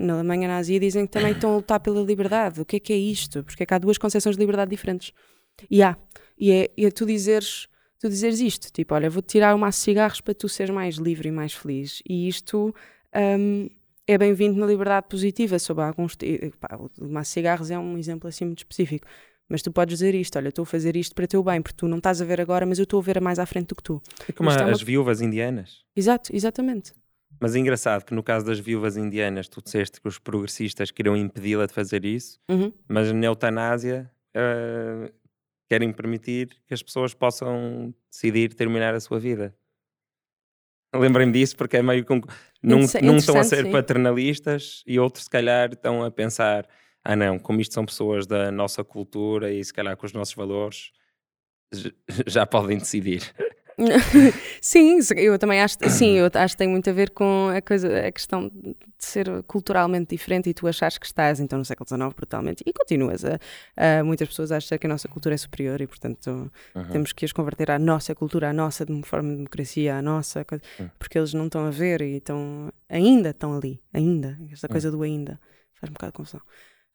na Alemanha nazi dizem que também estão a lutar pela liberdade, o que é que é isto? Porque é que há duas concepções de liberdade diferentes. E há, e é, e é tu, dizeres, tu dizeres isto, tipo, olha, vou-te tirar um maço de cigarros para tu seres mais livre e mais feliz, e isto... Um, é bem-vindo na liberdade positiva, sob alguns... Pá, o maço de cigarros é um exemplo assim muito específico. Mas tu podes dizer isto, olha, estou a fazer isto para o teu bem, porque tu não estás a ver agora, mas eu estou a ver a mais à frente do que tu. É como a, uma... as viúvas indianas. Exato, exatamente. Mas é engraçado que no caso das viúvas indianas, tu disseste que os progressistas queriam impedi-la de fazer isso, uhum. mas na eutanásia uh, querem permitir que as pessoas possam decidir terminar a sua vida. Lembrem-me disso porque é meio que... Num, num estão a ser sim. paternalistas, e outros se calhar estão a pensar... Ah não, como isto são pessoas da nossa cultura e se calhar com os nossos valores, já podem decidir. Sim, eu também acho, sim, eu acho que tem muito a ver com a, coisa, a questão de ser culturalmente diferente, e tu achares que estás então no século dezenove brutalmente, e continuas a, a muitas pessoas acham que a nossa cultura é superior e portanto uhum. temos que as converter à nossa cultura, à nossa forma de democracia, à nossa coisa, uhum. porque eles não estão a ver e estão, ainda estão ali, ainda, esta coisa uhum. do ainda, faz um bocado de confusão.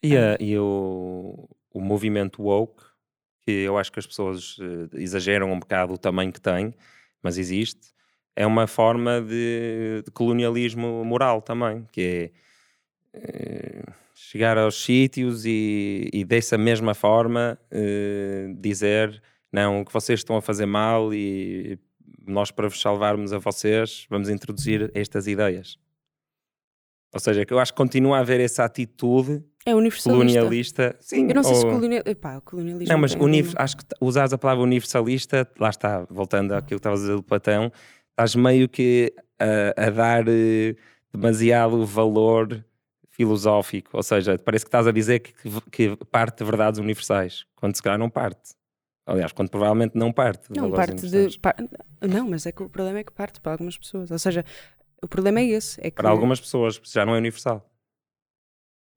E, a, e o, o movimento woke, que eu acho que as pessoas exageram um bocado o tamanho que tem, mas existe, é uma forma de, de colonialismo moral também, que é, é chegar aos sítios e, e dessa mesma forma é, dizer, não, o que vocês estão a fazer mal e nós para vos salvarmos a vocês vamos introduzir estas ideias. Ou seja, que eu acho que continua a haver essa atitude é colonialista. Sim, eu não sei ou... se colonial... Epá, colonialismo... Não, mas unif... acho que usares a palavra universalista, lá está, voltando àquilo que estavas a dizer do Platão, estás meio que a, a dar demasiado valor filosófico. Ou seja, parece que estás a dizer que, que parte de verdades universais, quando se calhar não parte. Aliás, quando provavelmente não parte. Não, parte de... Par... Não, mas é que o problema é que parte para algumas pessoas. Ou seja, o problema é esse. É que... Para algumas pessoas, já não é universal.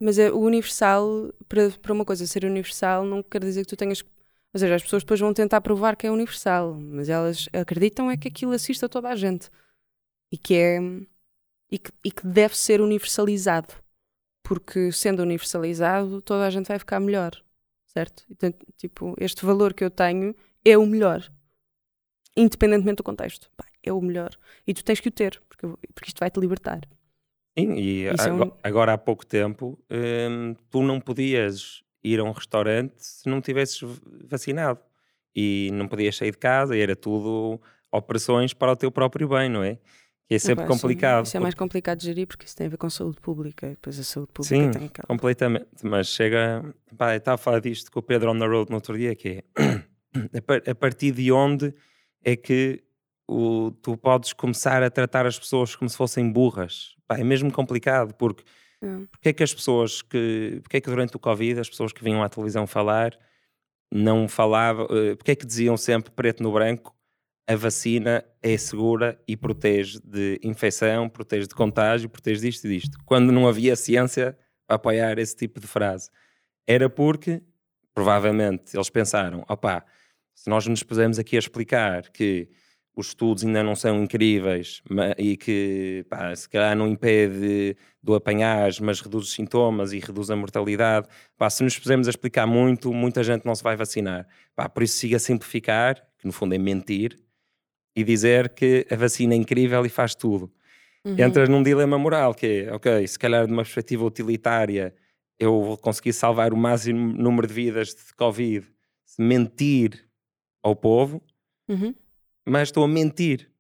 Mas é, o universal, para, para uma coisa ser universal, não quer dizer que tu tenhas... Ou seja, as pessoas depois vão tentar provar que é universal, mas elas acreditam é que aquilo assiste a toda a gente. E que é... E que, e que deve ser universalizado. Porque sendo universalizado, toda a gente vai ficar melhor. Certo? Então, tipo, este valor que eu tenho é o melhor, independentemente do contexto. Pá, é o melhor. E tu tens que o ter, porque, porque isto vai-te libertar. Sim, e agora, é um... agora há pouco tempo, hum, tu não podias ir a um restaurante se não tivesses vacinado. E não podias sair de casa, e era tudo operações para o teu próprio bem, não é? E é sempre ah, pá, complicado. Sim, isso é mais complicado de gerir porque isso tem a ver com saúde pública. E depois a saúde pública sim, tem aquela... completamente. Mas chega... Pá, eu estava a falar disto com o Pedro on the road no outro dia, que é a partir de onde é que o, tu podes começar a tratar as pessoas como se fossem burras. Pá, é mesmo complicado porque... Hum. Porque é que as pessoas que... Porque é que durante o Covid as pessoas que vinham à televisão falar não falavam... Porque é que diziam sempre preto no branco a vacina é segura e protege de infecção, protege de contágio, protege disto e disto, quando não havia ciência a apoiar esse tipo de frase? Era porque, provavelmente, eles pensaram, opá, se nós nos pusermos aqui a explicar que os estudos ainda não são incríveis e que, pá, se calhar não impede do apanhar, mas reduz os sintomas e reduz a mortalidade, pá, se nos pusermos a explicar muito, muita gente não se vai vacinar. Pá, por isso siga a simplificar, que no fundo é mentir, e dizer que a vacina é incrível e faz tudo. Uhum. Entras num dilema moral que é, ok, se calhar de uma perspectiva utilitária eu vou conseguir salvar o máximo número de vidas de Covid se mentir ao povo, uhum. mas estou a mentir.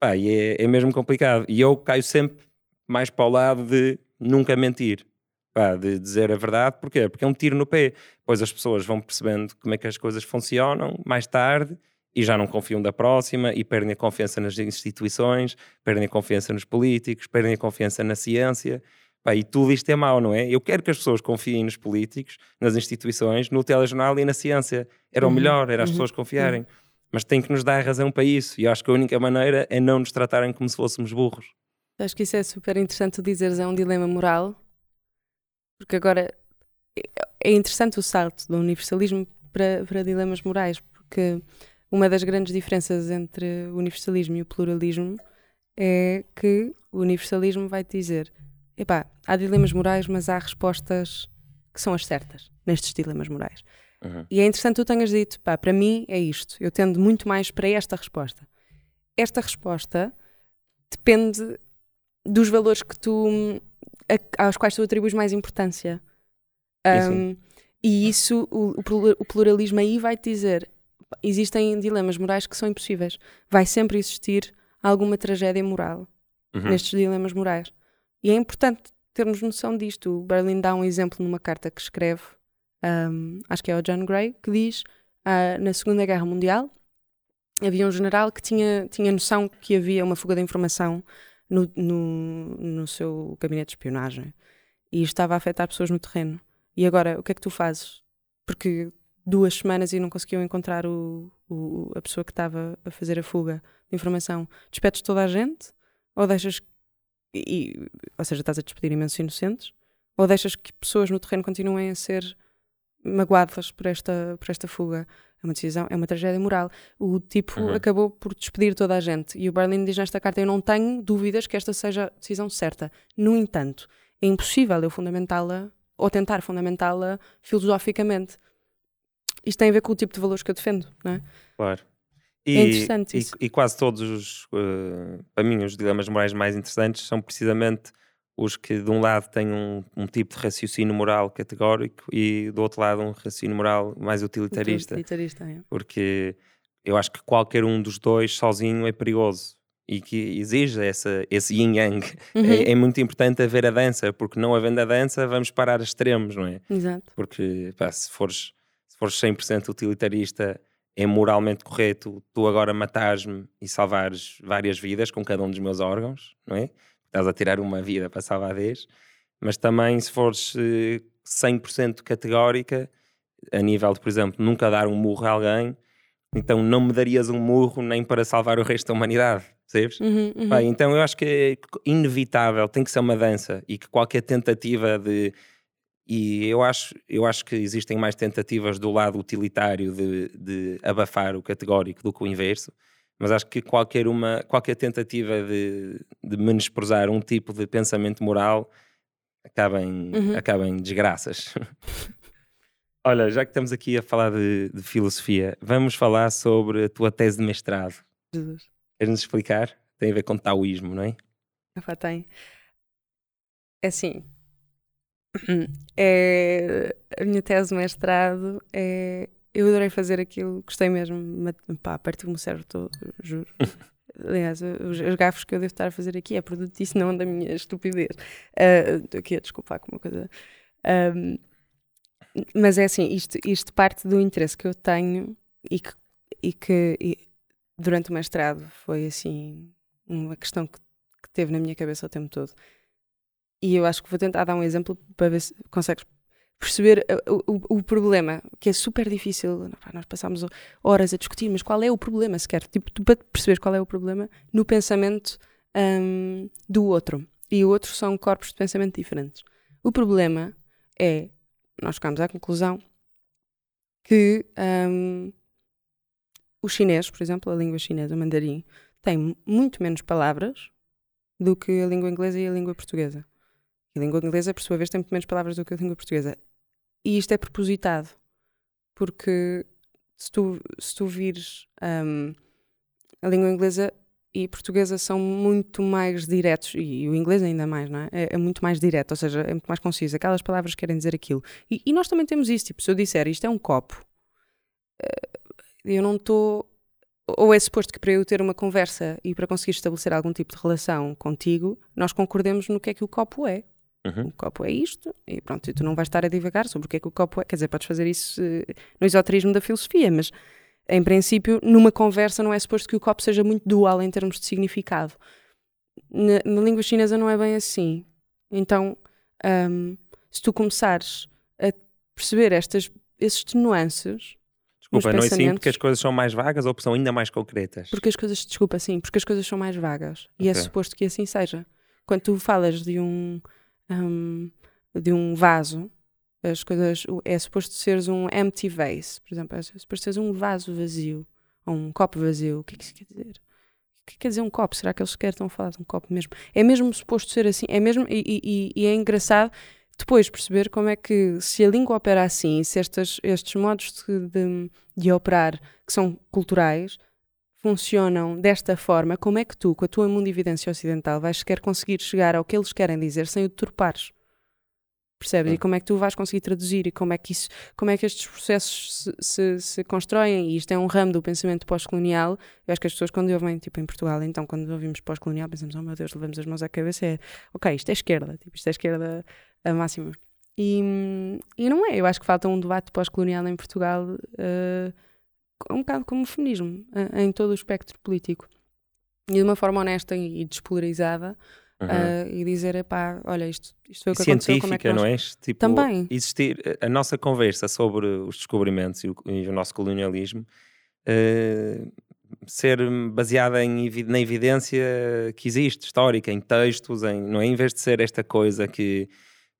Pá, e é, é mesmo complicado. E eu caio sempre mais para o lado de nunca mentir. Pá, de dizer a verdade. Porquê? Porque é um tiro no pé. Pois as pessoas vão percebendo como é que as coisas funcionam mais tarde e já não confiam da próxima e perdem a confiança nas instituições, perdem a confiança nos políticos, perdem a confiança na ciência. Pá, e tudo isto é mau, não é? Eu quero que as pessoas confiem nos políticos, nas instituições, no telejornal e na ciência. Era uhum. o melhor, era as uhum. pessoas confiarem. Uhum. Mas tem que nos dar razão para isso. E eu acho que a única maneira é não nos tratarem como se fôssemos burros. Acho que isso é super interessante dizeres, é um dilema moral. Porque agora é interessante o salto do universalismo para, para dilemas morais, porque uma das grandes diferenças entre o universalismo e o pluralismo é que o universalismo vai te dizer, epá, há dilemas morais, mas há respostas que são as certas nestes dilemas morais. Uhum. E é interessante tu tenhas dito, pá, para mim é isto, eu tendo muito mais para esta resposta. Esta resposta depende dos valores que tu... A, aos quais tu atribuis mais importância. Um, e isso, o, o pluralismo aí vai-te dizer, existem dilemas morais que são impossíveis. Vai sempre existir alguma tragédia moral uhum. nestes dilemas morais. E é importante termos noção disto. O Berlin dá um exemplo numa carta que escreve, um, acho que é o John Gray, que diz, uh, na Segunda Guerra Mundial, havia um general que tinha, tinha noção que havia uma fuga de informação No, no, no seu gabinete de espionagem e estava a afetar pessoas no terreno. E agora, o que é que tu fazes? Porque duas semanas e não conseguiam encontrar o, o, a pessoa que estava a fazer a fuga de informação. Despedes toda a gente? Ou deixas... E, ou seja, estás a despedir imensos inocentes? Ou deixas que pessoas no terreno continuem a ser magoadas por esta, por esta fuga? É uma decisão, é uma tragédia moral. O tipo uhum. acabou por despedir toda a gente. E o Berlin diz nesta carta, eu não tenho dúvidas que esta seja a decisão certa. No entanto, é impossível eu fundamentá-la ou tentar fundamentá-la filosoficamente. Isto tem a ver com o tipo de valores que eu defendo, não é? Claro. E, é interessante isso. E, e quase todos, os, uh, para mim, os dilemas morais mais interessantes são precisamente os que de um lado têm um, um tipo de raciocínio moral categórico e do outro lado um raciocínio moral mais utilitarista. Utilitarista, é. Porque eu acho que qualquer um dos dois sozinho é perigoso. e que exige essa, esse yin-yang. Uhum. É, é muito importante haver a dança, porque não havendo a dança vamos parar a extremos, não é? Exato. Porque pá, se fores, se fores cem por cento utilitarista, é moralmente correto tu agora matares-me e salvares várias vidas com cada um dos meus órgãos, não é? Estás a tirar uma vida para salvar dez. Mas também se fores cem por cento categórica, a nível de, por exemplo, nunca dar um murro a alguém, então não me darias um murro nem para salvar o resto da humanidade. Uhum, uhum. Bem, então eu acho que é inevitável, tem que ser uma dança, e que qualquer tentativa de... E eu acho, eu acho que existem mais tentativas do lado utilitário de, de abafar o categórico do que o inverso, mas acho que qualquer, uma, qualquer tentativa de, de menosprezar um tipo de pensamento moral acaba em, uhum. acaba em desgraças. Olha, já que estamos aqui a falar de, de filosofia, vamos falar sobre a tua tese de mestrado. Jesus. Queres-nos explicar? Tem a ver com taoísmo, não é? Ah, tem. É assim, é, a minha tese de mestrado é... Eu adorei fazer aquilo, gostei mesmo, mas, pá, partiu-me o cérebro todo, juro. Aliás, os, os gafos que eu devo estar a fazer aqui é produto disso, não da minha estupidez. Estou uh, aqui a desculpar com uma coisa... Um, mas é assim, isto, isto parte do interesse que eu tenho e que... E que e, durante o mestrado foi assim uma questão que, que teve na minha cabeça o tempo todo, e eu acho que vou tentar dar um exemplo para ver se consegues perceber o, o, o problema, que é super difícil. Nós passámos horas a discutir, mas qual é o problema sequer? Tipo, tu, para perceber qual é o problema no pensamento um, do outro, e o outro são corpos de pensamento diferentes. O problema é, nós chegámos à conclusão que um, o chinês, por exemplo, a língua chinesa, o mandarim, tem muito menos palavras do que a língua inglesa e a língua portuguesa. A língua inglesa, por sua vez, tem muito menos palavras do que a língua portuguesa. E isto é propositado, porque se tu, se tu vires, um, a língua inglesa e portuguesa são muito mais diretos, e, e o inglês ainda mais, não é? É, é muito mais direto, ou seja, é muito mais conciso. Aquelas palavras querem dizer aquilo. E, e nós também temos isso, tipo, se eu disser isto é um copo... Uh, eu não estou... Ou é suposto que para eu ter uma conversa e para conseguir estabelecer algum tipo de relação contigo, nós concordemos no que é que o copo é. Uhum. O copo é isto, e pronto, e tu não vais estar a divagar sobre o que é que o copo é. Quer dizer, podes fazer isso uh, no esoterismo da filosofia, mas em princípio, numa conversa não é suposto que o copo seja muito dual em termos de significado. Na, na língua chinesa não é bem assim. Então, um, se tu começares a perceber estas, esses nuances... Desculpa, não é assim porque as coisas são mais vagas ou são ainda mais concretas? Porque as coisas, desculpa, sim, porque as coisas são mais vagas. E okay. É suposto que assim seja. Quando tu falas de um, um, de um vaso, as coisas, é suposto seres um empty vase, por exemplo, é suposto seres um vaso vazio, ou um copo vazio. O que é que isso quer dizer? O que quer dizer um copo? Será que eles sequer estão a falar de um copo mesmo? É mesmo suposto ser assim, é mesmo, e, e, e é engraçado... Depois perceber como é que, se a língua opera assim, se estes, estes modos de, de, de operar, que são culturais, funcionam desta forma, como é que tu, com a tua mundividência ocidental, vais sequer conseguir chegar ao que eles querem dizer sem o deturpares? Percebes? É. E como é que tu vais conseguir traduzir, e como é que, isso, como é que estes processos se, se, se constroem? E isto é um ramo do pensamento pós-colonial. Eu acho que as pessoas, quando ouvem, tipo em Portugal, então quando ouvimos pós-colonial, pensamos, oh meu Deus, levamos as mãos à cabeça, é, ok, isto é esquerda, tipo, isto é esquerda a máxima. E, e não é, eu acho que falta um debate pós-colonial em Portugal, uh, um bocado como o feminismo, uh, em todo o espectro político. E de uma forma honesta e despolarizada, uhum. uh, e dizer, epá, olha, isto, isto foi o que aconteceu, como é que nós... não é? Tipo, também. Existir, a nossa conversa sobre os descobrimentos e o, e o nosso colonialismo, uh, ser baseada em, na evidência que existe, histórica, em textos, em, não é? Em vez de ser esta coisa que...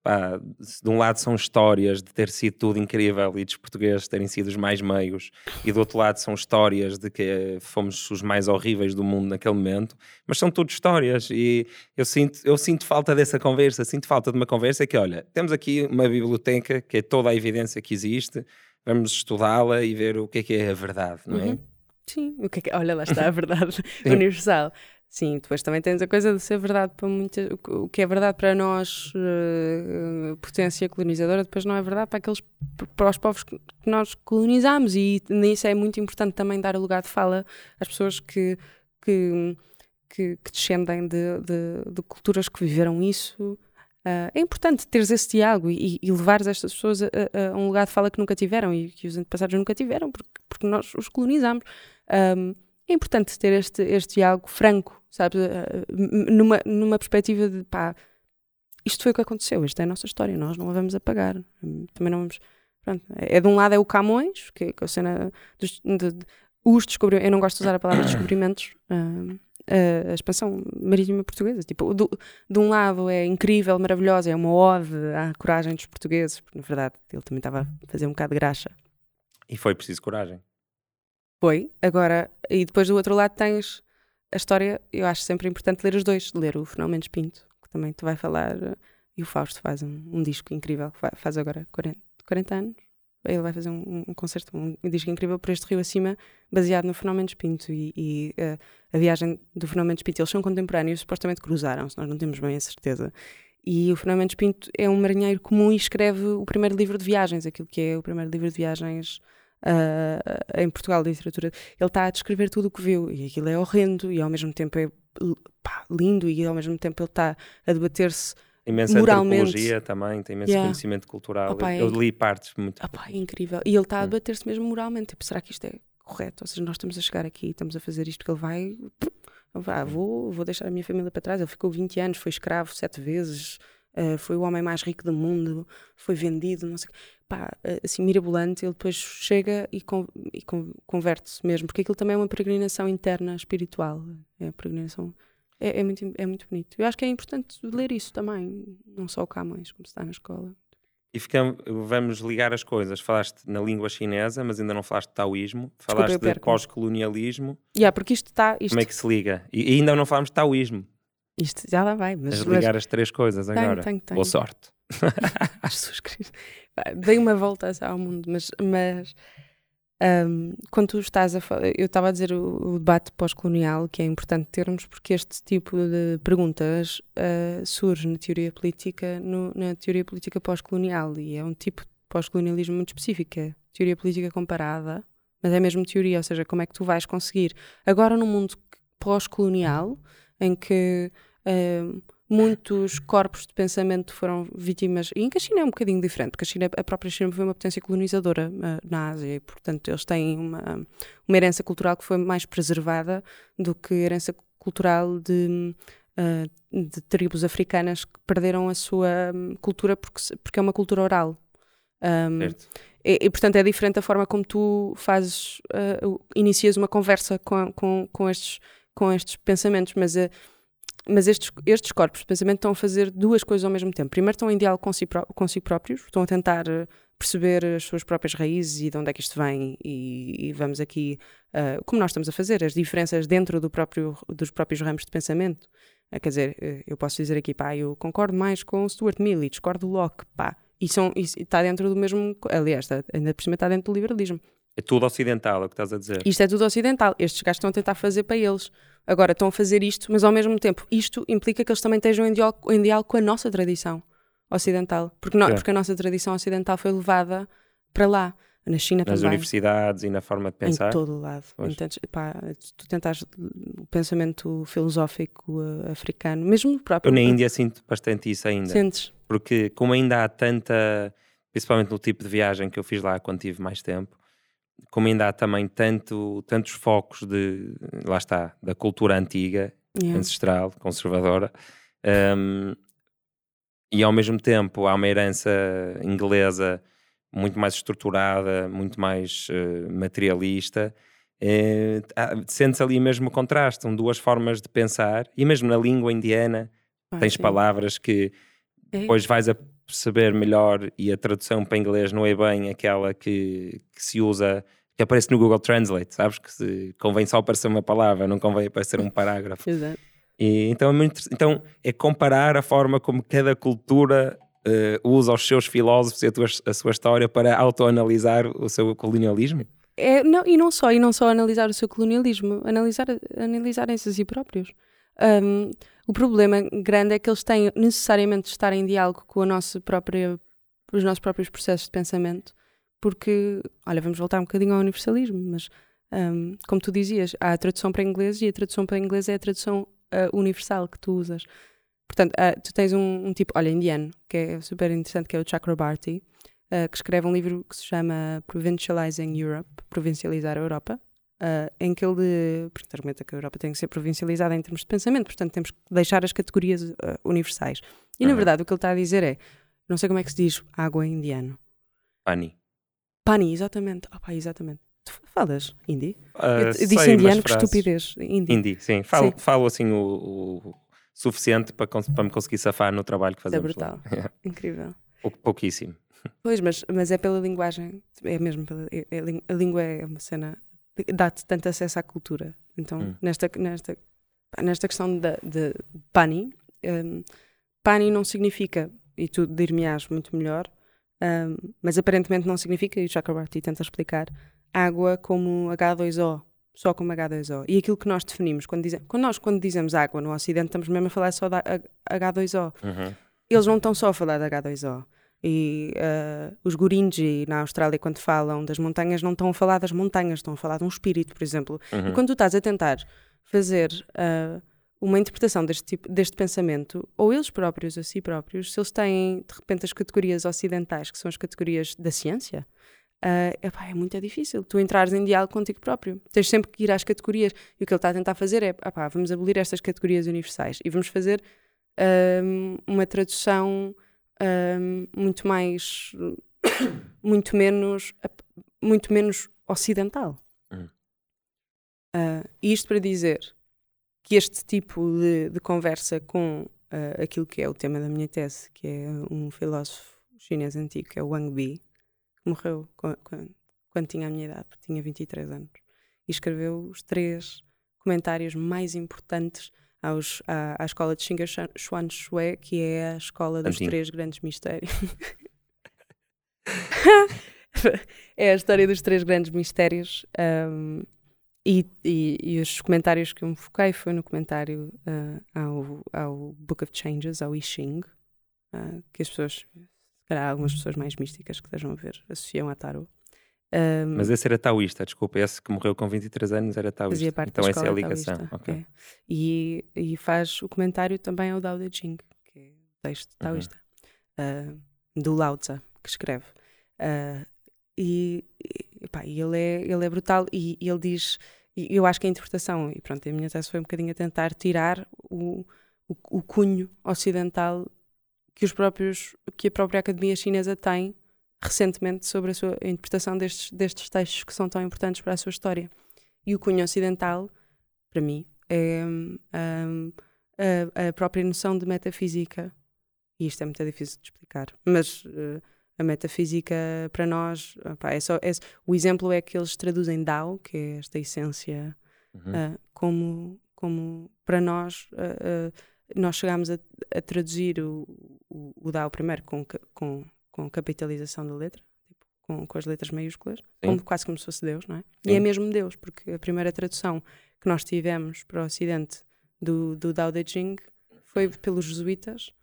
Pá, de um lado são histórias de ter sido tudo incrível e dos portugueses terem sido os mais meios, e do outro lado são histórias de que fomos os mais horríveis do mundo naquele momento, mas são tudo histórias. E eu sinto, eu sinto falta dessa conversa, sinto falta de uma conversa que, olha, temos aqui uma biblioteca que é toda a evidência que existe, vamos estudá-la e ver o que é que é a verdade, não é? Uhum. Sim, o que é que... olha, lá está a verdade universal. Sim, depois também tens a coisa de ser verdade para muitas... O que é verdade para nós, uh, potência colonizadora, depois não é verdade para aqueles, para os povos que nós colonizámos, e nisso é muito importante também dar o lugar de fala às pessoas que, que, que, que descendem de, de, de culturas que viveram isso. Uh, é importante teres esse diálogo e, e levares estas pessoas a, a, a um lugar de fala que nunca tiveram e que os antepassados nunca tiveram, porque, porque nós os colonizámos. Um, é importante ter este, este diálogo franco, sabes? Uh, numa, numa perspectiva de, pá, isto foi o que aconteceu, esta é a nossa história, nós não a vamos apagar. Também não vamos... Pronto. É, de um lado é o Camões, que, que a cena dos... De, de, os descobrimentos, eu não gosto de usar a palavra descobrimentos, uh, uh, a expansão marítima portuguesa. Tipo, do, de um lado é incrível, maravilhosa, é uma ode à coragem dos portugueses, porque na verdade ele também estava a fazer um bocado de graxa. E foi preciso coragem. Foi. Agora, e depois do outro lado tens a história, eu acho sempre importante ler os dois, ler o Fernão Mendes Pinto, que também te vai falar, e o Fausto faz um, um disco incrível, que faz agora quarenta, quarenta anos. Ele vai fazer um, um concerto, um disco incrível, Por Este Rio Acima, baseado no Fernão Mendes Pinto e, e uh, a viagem do Fernão Mendes Pinto. Eles são contemporâneos, supostamente cruzaram-se, nós não temos bem a certeza. E o Fernão Mendes Pinto é um marinheiro comum e escreve o primeiro livro de viagens, aquilo que é o primeiro livro de viagens uh, em Portugal, de literatura. Ele está a descrever tudo o que viu, e aquilo é horrendo, e ao mesmo tempo é pá, lindo, e ao mesmo tempo ele está a debater-se imensa antropologia também, tem imenso yeah. conhecimento cultural. Opa, eu, eu li partes muito... Opa, é incrível. E ele está a debater-se mesmo moralmente. Tipo, será que isto é correto? Ou seja, nós estamos a chegar aqui e estamos a fazer isto que ele vai... Ah, vou, vou deixar a minha família para trás. Ele ficou vinte anos, foi escravo sete vezes, uh, foi o homem mais rico do mundo, foi vendido, não sei o quê. Pá, assim, mirabolante. Ele depois chega e, con- e con- converte-se mesmo. Porque aquilo também é uma peregrinação interna, espiritual. É uma peregrinação... É, é, muito, é muito bonito. Eu acho que é importante ler isso também, não só o Camões, como se está na escola. E ficamos, vamos ligar as coisas. Falaste na língua chinesa, mas ainda não falaste de taoísmo. Falaste Desculpa, de pós-colonialismo. Yeah, porque isto está... Isto... Como é que se liga? E, e ainda não falámos de taoísmo. Isto já lá vai. Mas, mas ligar as três coisas tenho, agora. Tenho, tenho. Boa sorte. Jesus Cristo. Dei uma volta ao mundo, mas... mas... Um, quando tu estás a falar, eu estava a dizer o, o debate pós-colonial, que é importante termos, porque este tipo de perguntas uh, surge na teoria política, no, na teoria política pós-colonial, e é um tipo de pós-colonialismo muito específico, é teoria política comparada, mas é mesmo teoria, ou seja, como é que tu vais conseguir agora num mundo pós-colonial em que uh, muitos corpos de pensamento foram vítimas, e em que a China é um bocadinho diferente, porque a, China, a própria China foi uma potência colonizadora uh, na Ásia, e portanto eles têm uma, uma herança cultural que foi mais preservada do que a herança cultural de, uh, de tribos africanas que perderam a sua um, cultura porque, porque é uma cultura oral. Um, e, e portanto é diferente a forma como tu fazes, uh, inicias uma conversa com, com, com, estes, com estes pensamentos, mas a uh, Mas estes, estes corpos de pensamento estão a fazer duas coisas ao mesmo tempo. Primeiro, estão em diálogo consigo, consigo próprios, estão a tentar perceber as suas próprias raízes e de onde é que isto vem, e, e vamos aqui, uh, como nós estamos a fazer, as diferenças dentro do próprio, dos próprios ramos de pensamento. Uh, quer dizer, eu posso dizer aqui, pá, eu concordo mais com Stuart Mill e discordo do Locke, pá. E está dentro do mesmo, aliás, está, ainda por cima está dentro do liberalismo. É tudo ocidental, é o que estás a dizer. Isto é tudo ocidental. Estes gajos estão a tentar fazer para eles. Agora estão a fazer isto, mas ao mesmo tempo isto implica que eles também estejam em diálogo, em diálogo com a nossa tradição ocidental. Porque, não, é. porque a nossa tradição ocidental foi levada para lá. Na China Nas também. Nas universidades e na forma de pensar. Em todo o lado. Então, pá, tu tentares o pensamento filosófico uh, africano, mesmo próprio. Eu na Índia sinto bastante isso ainda. Sentes? Porque como ainda há tanta, principalmente no tipo de viagem que eu fiz lá quando tive mais tempo, como ainda há também tanto, tantos focos de, lá está, da cultura antiga, yeah. ancestral, conservadora, um, e ao mesmo tempo há uma herança inglesa muito mais estruturada, muito mais uh, materialista, uh, há, sente-se ali mesmo o contraste, são duas formas de pensar, e mesmo na língua indiana ah, tens sim. palavras que depois vais a perceber melhor, e a tradução para inglês não é bem aquela que, que se usa, que aparece no Google Translate, sabes? Que se, convém só aparecer uma palavra, não convém aparecer um parágrafo. Exato. E, então, é muito, então é comparar a forma como cada cultura uh, usa os seus filósofos e a, tua, a sua história para autoanalisar o seu colonialismo. É, não, e, não só, e não só analisar o seu colonialismo, analisar, analisarem-se a si próprios. Um, o problema grande é que eles têm necessariamente de estar em diálogo com a nossa própria, os nossos próprios processos de pensamento, porque, olha, vamos voltar um bocadinho ao universalismo, mas um, como tu dizias, há a tradução para inglês, e a tradução para inglês é a tradução uh, universal que tu usas. Portanto, uh, tu tens um, um tipo, olha, indiano, que é super interessante, que é o Chakrabarty, uh, que escreve um livro que se chama Provincializing Europe, Provincializar a Europa, uh, em que ele portanto, argumenta que a Europa tem que ser provincializada em termos de pensamento, portanto temos que deixar as categorias uh, universais. E uhum. na verdade o que ele está a dizer é, não sei como é que se diz água em indiano. Pani. Pani, exatamente. Oh, pá, exatamente. Tu falas hindi? Uh, eu disse sei, indiano, que estupidez. Hindi, hindi sim. Falo, sim. Falo assim o, o suficiente para, para me conseguir safar no trabalho que fazemos. É brutal. Yeah. Incrível. Pou, pouquíssimo. Pois, mas, mas é pela linguagem. É mesmo. Pela, é, é, a língua é uma cena. Dá-te tanto acesso à cultura. Então, hum. nesta, nesta, nesta questão de, de pani, um, pani não significa, e tu dir-me-ás muito melhor, um, mas aparentemente não significa, e o Chakrabarty tenta explicar, água como agá dois ó, só como agá dois ó. E aquilo que nós definimos, quando, dize- quando nós quando dizemos água no Ocidente, estamos mesmo a falar só da agá dois ó. Uhum. Eles não estão só a falar da agá dois ó. E uh, os Gurindji na Austrália, quando falam das montanhas, não estão a falar das montanhas, estão a falar de um espírito, por exemplo. Uhum. E quando tu estás a tentar fazer... Uh, uma interpretação deste, tipo, deste pensamento, ou eles próprios, a si próprios, se eles têm, de repente, as categorias ocidentais, que são as categorias da ciência, uh, epá, é muito difícil. Tu entrares em diálogo contigo próprio. Tens sempre que ir às categorias. E o que ele está a tentar fazer é, epá, vamos abolir estas categorias universais e vamos fazer um, uma tradução um, muito mais... muito menos... muito menos ocidental. Uh, isto para dizer... que este tipo de, de conversa com uh, aquilo que é o tema da minha tese, que é um filósofo chinês antigo, que é o Wang Bi, que morreu com, com, quando tinha a minha idade, tinha vinte e três anos, e escreveu os três comentários mais importantes aos, à, à escola de Xinga Xuan Shui, que é a escola dos Antinho. Três grandes mistérios. É a história dos três grandes mistérios. Um, E, e, e os comentários que eu me foquei foi no comentário uh, ao, ao Book of Changes, ao I Ching, uh, que as pessoas, se calhar algumas pessoas mais místicas que estejam a ver, associam a tarot. Um, Mas esse era taoísta, desculpa, esse que morreu com vinte e três anos era taoísta. Então essa é a ligação. Taoísta, okay. é. E, e faz o comentário também ao Dao De Ching, que é o texto taoísta, uhum. uh, do Lao Tzu, que escreve. Uh, e... Epá, ele, é, ele é brutal e, e ele diz, e eu acho que a interpretação, e pronto, a minha tese foi um bocadinho a tentar tirar o, o, o cunho ocidental que, os próprios, que a própria Academia Chinesa tem recentemente sobre a sua interpretação destes, destes textos que são tão importantes para a sua história. E o cunho ocidental, para mim, é um, a, a própria noção de metafísica, e isto é muito difícil de explicar, mas... Uh, a metafísica para nós, opa, é só, é, o exemplo é que eles traduzem Dao, que é esta essência, uhum. uh, como, como para nós, uh, uh, nós chegámos a, a traduzir o, o, o Dao primeiro com, com, com capitalização da letra, tipo, com, com as letras maiúsculas, como, quase como se fosse Deus, não é? Sim. E é mesmo Deus, porque a primeira tradução que nós tivemos para o Ocidente do, do Dao De Ching foi pelos jesuítas,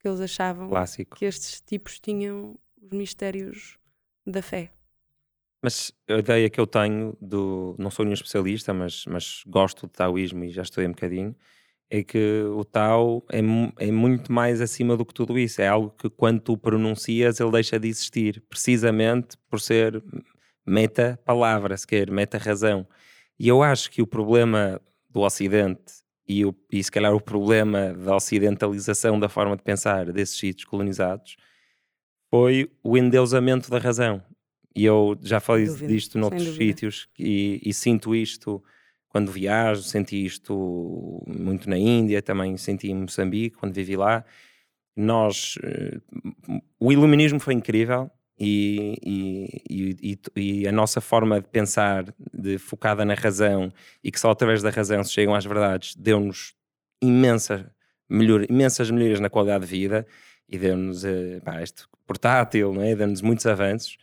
que eles achavam Clássico. Que estes tipos tinham os mistérios da fé. Mas a ideia que eu tenho, do, não sou nenhum especialista, mas, mas gosto do taoísmo e já estudei um bocadinho, é que o Tao é, é muito mais acima do que tudo isso. É algo que quando tu pronuncias ele deixa de existir, precisamente por ser meta-palavra, se quer, meta-razão. E eu acho que o problema do Ocidente E, o, e se calhar o problema da ocidentalização da forma de pensar desses sítios colonizados foi o endeusamento da razão. E eu já falei dúvida, disto noutros sítios e, e sinto isto quando viajo, senti isto muito na Índia, também senti em Moçambique quando vivi lá. Nós, o iluminismo foi incrível e, e, e, e a nossa forma de pensar de, focada na razão e que só através da razão se chegam às verdades deu-nos imensa melhor, imensas melhorias na qualidade de vida e deu-nos eh, pá, este portátil, não é? Deu-nos muitos avanços,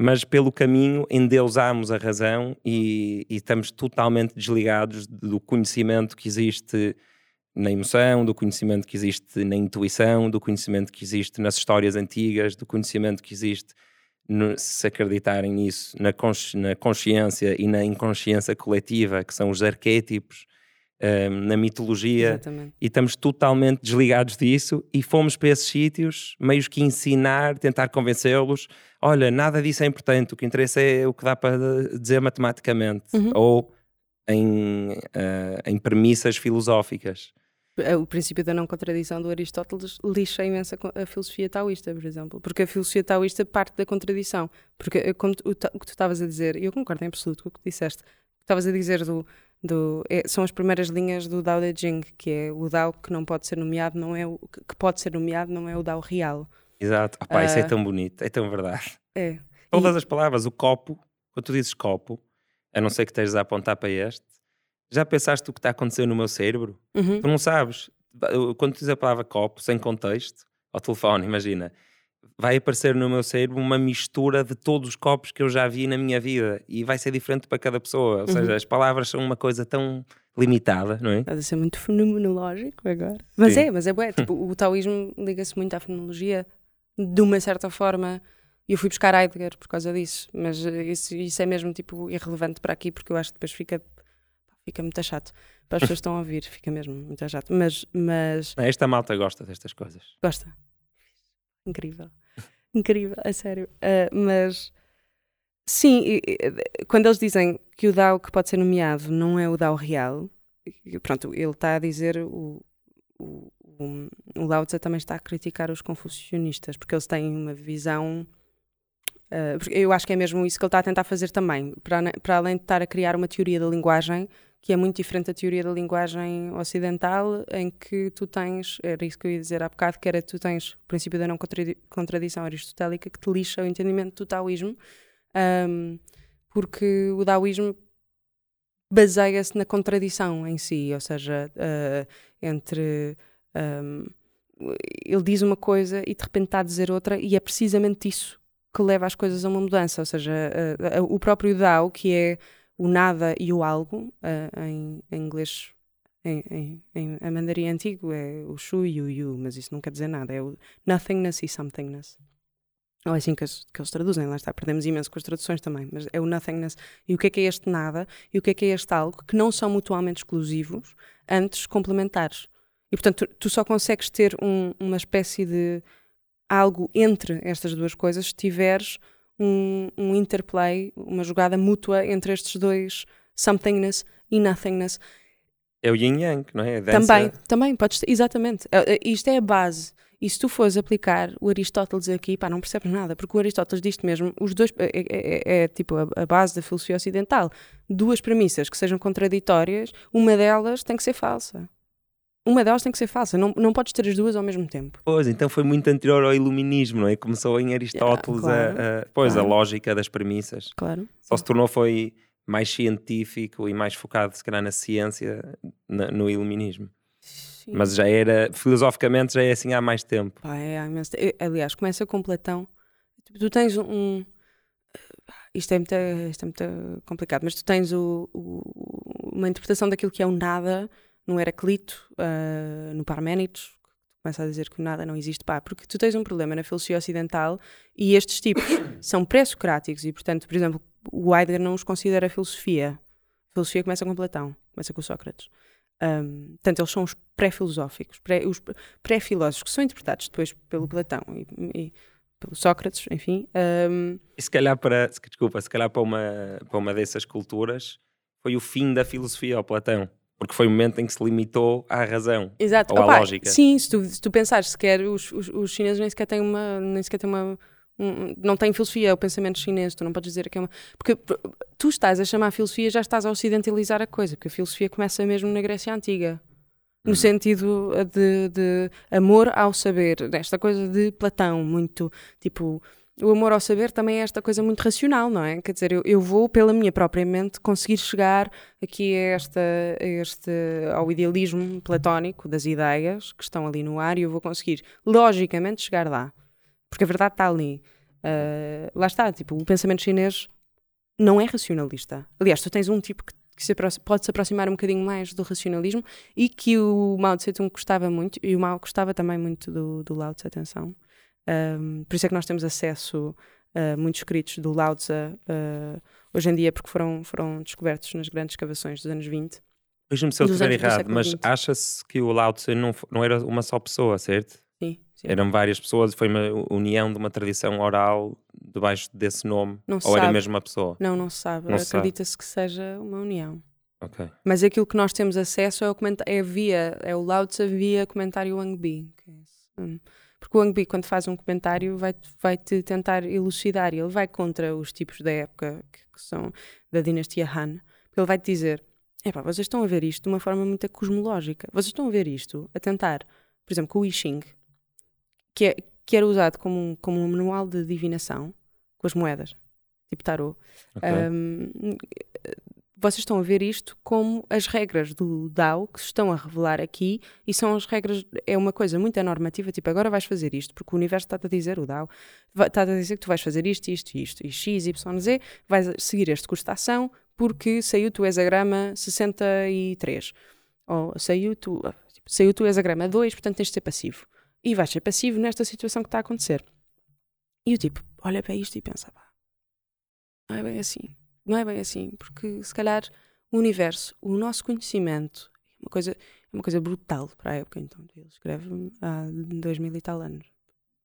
mas pelo caminho endeusámos a razão e, e estamos totalmente desligados do conhecimento que existe na emoção, do conhecimento que existe na intuição, do conhecimento que existe nas histórias antigas, do conhecimento que existe, no, se acreditarem nisso, na, consci, na consciência e na inconsciência coletiva, que são os arquétipos uh, na mitologia. Exatamente. E estamos totalmente desligados disso e fomos para esses sítios meio que ensinar, tentar convencê-los, olha, nada disso é importante, o que interessa é o que dá para dizer matematicamente, uhum. ou em, uh, em premissas filosóficas. O princípio da não contradição do Aristóteles lixa imensa a filosofia taoísta, por exemplo, porque a filosofia taoísta parte da contradição, porque como tu, o, o que tu estavas a dizer, e eu concordo em absoluto com o que disseste, o que estavas a dizer do, do, é, são as primeiras linhas do Dao De Ching, que é o Dao que não pode ser nomeado, não é o, que pode ser nomeado não é o Dao real. Exato, opa, uh, isso é tão bonito, é tão verdade. É. Todas e... as palavras, o copo, quando tu dizes copo, a não ser que estejas a apontar para este, já pensaste o que está acontecendo no meu cérebro? Uhum. Tu não sabes. Quando tu dizes a palavra copo, sem contexto, ao telefone, imagina, vai aparecer no meu cérebro uma mistura de todos os copos que eu já vi na minha vida e vai ser diferente para cada pessoa. Ou uhum. seja, as palavras são uma coisa tão limitada, não é? Está a ser muito fenomenológico agora. Mas Sim. é, mas é bué. Tipo, o taoísmo liga-se muito à fenomenologia, de uma certa forma... E eu fui buscar Heidegger por causa disso, mas isso, isso é mesmo tipo irrelevante para aqui, porque eu acho que depois fica... Fica muito chato. Para as pessoas que estão a ouvir, fica mesmo muito chato. Mas, mas... Esta malta gosta destas coisas. Gosta. Incrível. Incrível, a sério. Uh, mas, sim, quando eles dizem que o Dao que pode ser nomeado não é o Dao real, pronto, ele está a dizer... O, o, o, o Lao Tzu também está a criticar os confucionistas, porque eles têm uma visão... Uh, eu acho que é mesmo isso que ele está a tentar fazer também, para, para além de estar a criar uma teoria da linguagem... que é muito diferente da teoria da linguagem ocidental, em que tu tens, era isso que eu ia dizer há bocado, que era tu tens o princípio da não contradição aristotélica, que te lixa o entendimento do taoísmo, um, porque o taoísmo baseia-se na contradição em si, ou seja, uh, entre... Um, ele diz uma coisa e de repente está a dizer outra, e é precisamente isso que leva as coisas a uma mudança, ou seja, uh, uh, o próprio Dao, que é o nada e o algo, uh, em, em inglês, em, em, em a mandarim antigo, é o shu e o yu, mas isso não quer dizer nada, é o nothingness e somethingness. Ou é assim que, as, que eles traduzem, lá está, perdemos imenso com as traduções também, mas é o nothingness. E o que é que é este nada e o que é que é este algo, que não são mutuamente exclusivos, antes complementares. E portanto, tu, tu só consegues ter um, uma espécie de algo entre estas duas coisas se tiveres... Um, um interplay, uma jogada mútua entre estes dois, somethingness e nothingness. É o yin yang, não é? Dança... Também, também, podes, exatamente. Isto é a base. E se tu fores aplicar o Aristóteles aqui, pá, não percebes nada, porque o Aristóteles diz-te mesmo, os dois, é, é, é tipo a, a base da filosofia ocidental, duas premissas que sejam contraditórias, uma delas tem que ser falsa. Uma delas tem que ser falsa, não, não podes ter as duas ao mesmo tempo. Pois, então foi muito anterior ao iluminismo, não é? Começou em Aristóteles, yeah, claro, a, a, pois, claro. A lógica das premissas. Claro. Só se tornou, foi mais científico e mais focado, se calhar, na ciência, na, no iluminismo. Sim. Mas já era, filosoficamente, já é assim há mais tempo. Pá, é, há imenso tempo. Aliás, começa com Platão. Tu tens um... Isto é muito, isto é muito complicado, mas tu tens o, o, uma interpretação daquilo que é o nada... no Heraclito, uh, no Parménides, começa a dizer que nada não existe, pá, porque tu tens um problema na filosofia ocidental e estes tipos são pré-socráticos e, portanto, por exemplo, o Heidegger não os considera filosofia. A filosofia começa com Platão, começa com Sócrates. Um, portanto, eles são os pré-filosóficos, pré, os pré-filósofos que são interpretados depois pelo Platão e, e pelo Sócrates, enfim. Um... E se calhar para, desculpa, se calhar para uma, para uma dessas culturas foi o fim da filosofia ao Platão. Porque foi o momento em que se limitou à razão. Exato. Ou Opa, à lógica. Sim, se tu, se tu pensares, sequer os, os, os chineses nem sequer têm uma... Nem sequer têm uma um, não têm filosofia, é o pensamento chinês, tu não podes dizer que é uma... Porque tu estás a chamar a filosofia, já estás a ocidentalizar a coisa, porque a filosofia começa mesmo na Grécia Antiga, no hum. sentido de, de amor ao saber, desta coisa de Platão, muito tipo... O amor ao saber também é esta coisa muito racional, não é? Quer dizer, eu, eu vou, pela minha própria mente, conseguir chegar aqui a esta, a este, ao idealismo platónico das ideias que estão ali no ar e eu vou conseguir, logicamente, chegar lá. Porque a verdade está ali. Uh, lá está, tipo, o pensamento chinês não é racionalista. Aliás, tu tens um tipo que, que se aproxima, pode se aproximar um bocadinho mais do racionalismo e que o Mao Tse-tung gostava muito, e o Mao gostava também muito do, do Lao Tse, atenção. Um, por isso é que nós temos acesso a uh, muitos escritos do Lao Tzu uh, hoje em dia, porque foram, foram descobertos nas grandes escavações dos anos vinte Veja-me se eu estiver errado, mas acha-se que o Lao Tzu não, não era uma só pessoa, certo? Sim, sim. Eram várias pessoas, foi uma união de uma tradição oral debaixo desse nome? Não se Ou sabe. Era mesmo uma pessoa? Não, não se sabe. Acredita-se que seja uma união. Okay. Mas aquilo que nós temos acesso é o, coment... é via... é o Lao Tzu via comentário Wang Bi. Porque o Wang Bi, quando faz um comentário, vai-te vai tentar elucidar. Ele vai contra os tipos da época, que são da dinastia Han. Ele vai-te dizer, epá, vocês estão a ver isto de uma forma muito cosmológica. Vocês estão a ver isto a tentar, por exemplo, com o I Ching, que, é, que era usado como um, como um manual de divinação, com as moedas, tipo tarô. Okay. Um, vocês estão a ver isto como as regras do Dao que se estão a revelar aqui, e são as regras, é uma coisa muito normativa, tipo, agora vais fazer isto, porque o universo está-te a dizer, o Dao, está-te a dizer que tu vais fazer isto, isto, isto, e X, Y, Z, vais seguir este curso de ação, porque saiu-te o hexagrama sessenta e três, ou saiu-te, saiu-te o hexagrama dois, portanto tens de ser passivo, e vais ser passivo nesta situação que está a acontecer. E o tipo, olha para isto e pensa, pá, não é bem assim. Não é bem assim, porque se calhar o universo, o nosso conhecimento, é uma coisa, é uma coisa brutal para a época. Então, ele escreve há dois mil e tal anos.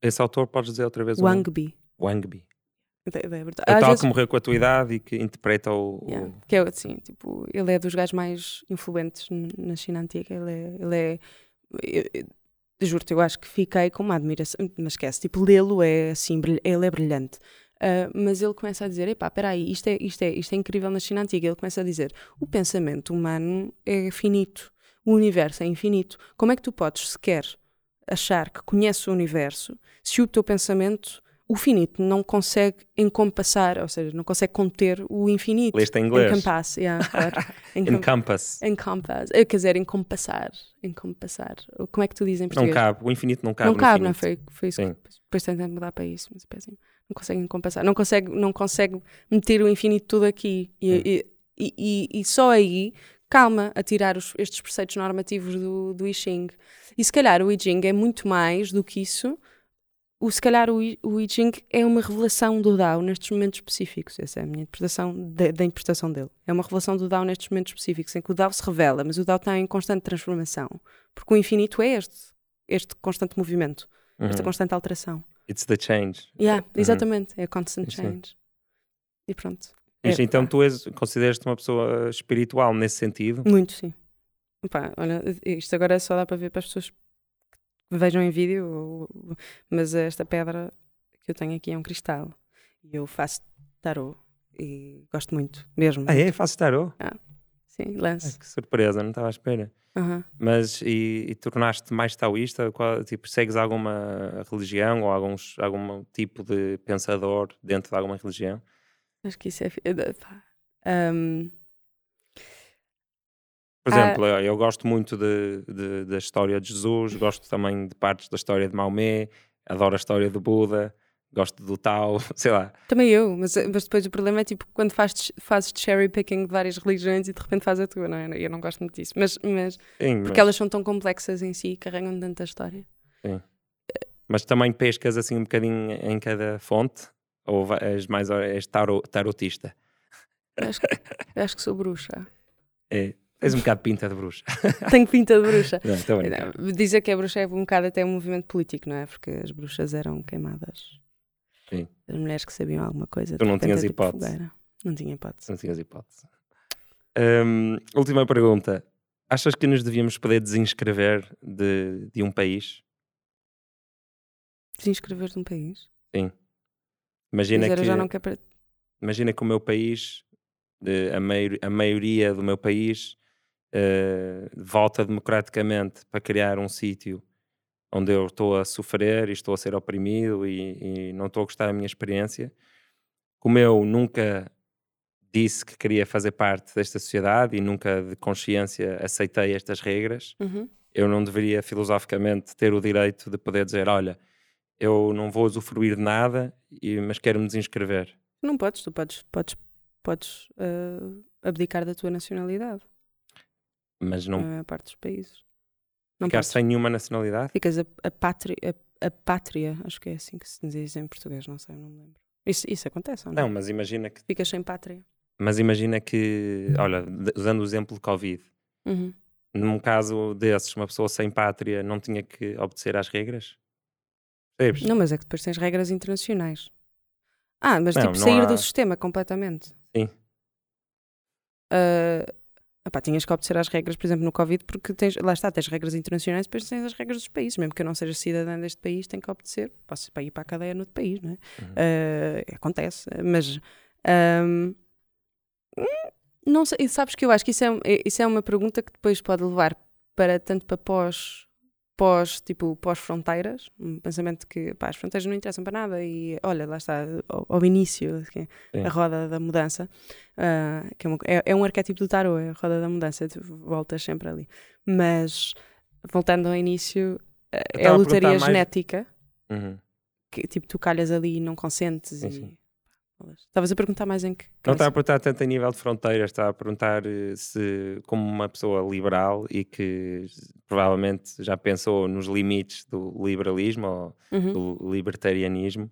Esse autor, podes dizer outra vez? Wang Bi. Wang Bi. É, é brutal. É tal vezes... que morreu com a tua idade e que interpreta o... Yeah. o... Que é assim, tipo, ele é dos gajos mais influentes na China antiga. Ele é... Ele é eu, eu, juro-te, eu acho que fiquei com uma admiração, mas esquece, tipo, lê-lo é assim, ele é brilhante. Uh, mas ele começa a dizer, epá, peraí, isto é, isto, é, isto é incrível na China Antiga. Ele começa a dizer, o pensamento humano é finito, o universo é infinito. Como é que tu podes sequer achar que conheces o universo se o teu pensamento, o finito, não consegue encompassar, ou seja, não consegue conter o infinito? Leste em inglês? Encompass, yeah, claro. Encompass. Encompass. Eu quer dizer, encompassar. Encompassar. Como é que tu dizes em português? Não cabe, o infinito não cabe. Não cabe, não foi, foi isso. Sim. Que depois tentei mudar para isso, mas é assim. Não conseguem compassar, não consegue, não consegue meter o infinito tudo aqui. E, hum. e, e, e só aí calma a tirar os, estes preceitos normativos do, do I Ching. E se calhar o I Ching é muito mais do que isso. O, se calhar o I, o I Ching é uma revelação do Dao nestes momentos específicos. Essa é a minha interpretação de, da interpretação dele. É uma revelação do Dao nestes momentos específicos, em que o Dao se revela, mas o Dao está em constante transformação. Porque o infinito é este, este constante movimento, hum. esta constante alteração. It's the change. Yeah, exatamente. Uhum. É a constant change. E pronto. Mas, é, então pá. Tu és, consideras-te uma pessoa espiritual nesse sentido? Muito, sim. Pá, olha, isto agora só dá para ver para as pessoas que vejam em vídeo, mas esta pedra que eu tenho aqui é um cristal. E eu faço tarô. E gosto muito, mesmo. Ah, é? Faço tarô? Ah, sim, lance. Ah, que surpresa, não estava à espera. Uhum. Mas e, e tornaste-te mais taoísta? Qual, tipo, segues alguma religião ou alguns, algum tipo de pensador dentro de alguma religião? Acho que isso é... Um... Por exemplo, ah... eu gosto muito de, de, da história de Jesus, gosto também de partes da história de Maomé, adoro a história de Buda, gosto do Tao, sei lá. Também eu, mas, mas depois o problema é tipo quando fazes, fazes cherry picking de várias religiões e de repente fazes a tua, não é? Eu não gosto muito disso, mas, mas Sim, porque mas... elas são tão complexas em si e carregam tanta história. Sim. Mas também pescas assim um bocadinho em cada fonte? Ou és mais és taro, tarotista? Acho que, acho que sou bruxa. É. Tens um bocado de pinta de bruxa. Tenho pinta de bruxa. Não, dizer que é bruxa é um bocado até um movimento político, não é? Porque as bruxas eram queimadas. Sim. As mulheres que sabiam alguma coisa. Tu não tinhas hipótese. Não tinha hipótese. Não tinhas hipótese. Um, última pergunta. Achas que nos devíamos poder desinscrever de, de um país? Desinscrever de um país? Sim. Imagina dizer, que, já não quer... imagina que o meu país, a, maior, a maioria do meu país uh, vota democraticamente para criar um sítio onde eu estou a sofrer e estou a ser oprimido e, e não estou a gostar da minha experiência. Como eu nunca disse que queria fazer parte desta sociedade e nunca de consciência aceitei estas regras, uhum. eu não deveria filosoficamente ter o direito de poder dizer, olha, eu não vou usufruir de nada, mas quero-me desinscrever. Não podes, tu podes, podes, podes uh, abdicar da tua nacionalidade. Mas não... Na maior parte dos países. Ficar sem nenhuma nacionalidade? Ficas a, a, pátria, a, a pátria, acho que é assim que se diz em português, não sei, não me lembro. Isso, isso acontece ou não? Não, mas imagina que... Ficas sem pátria. Mas imagina que, olha, usando o exemplo de Covid, Uhum. Num caso desses, uma pessoa sem pátria não tinha que obedecer às regras? Sabes? Não, mas é que depois tens regras internacionais. Ah, mas não, tipo, não sair há... do sistema completamente. Sim. Uh, opá, tinhas que obedecer às regras, por exemplo, no Covid, porque tens, lá está, tens regras internacionais, depois tens as regras dos países. Mesmo que eu não seja cidadã deste país, tenho que obedecer. Posso ir para a cadeia noutro país, não é? Uhum. Uh, acontece, mas... Um, não sei, sabes que eu acho que isso é, isso é uma pergunta que depois pode levar para tanto para pós, pós tipo, pós-fronteiras, um pensamento que pá, as fronteiras não interessam para nada e olha, lá está, ao, ao início assim, a roda da mudança, uh, que é, uma, é, é um arquétipo do tarô, é a roda da mudança, voltas sempre ali, mas voltando ao início, eu é a lutaria mais... genética, uhum. que tipo, tu calhas ali e não consentes sim, e... Sim. Estavas a perguntar mais em que... Caso? Não estava a perguntar tanto a nível de fronteiras, estava a perguntar se, como uma pessoa liberal e que provavelmente já pensou nos limites do liberalismo ou uhum. do libertarianismo...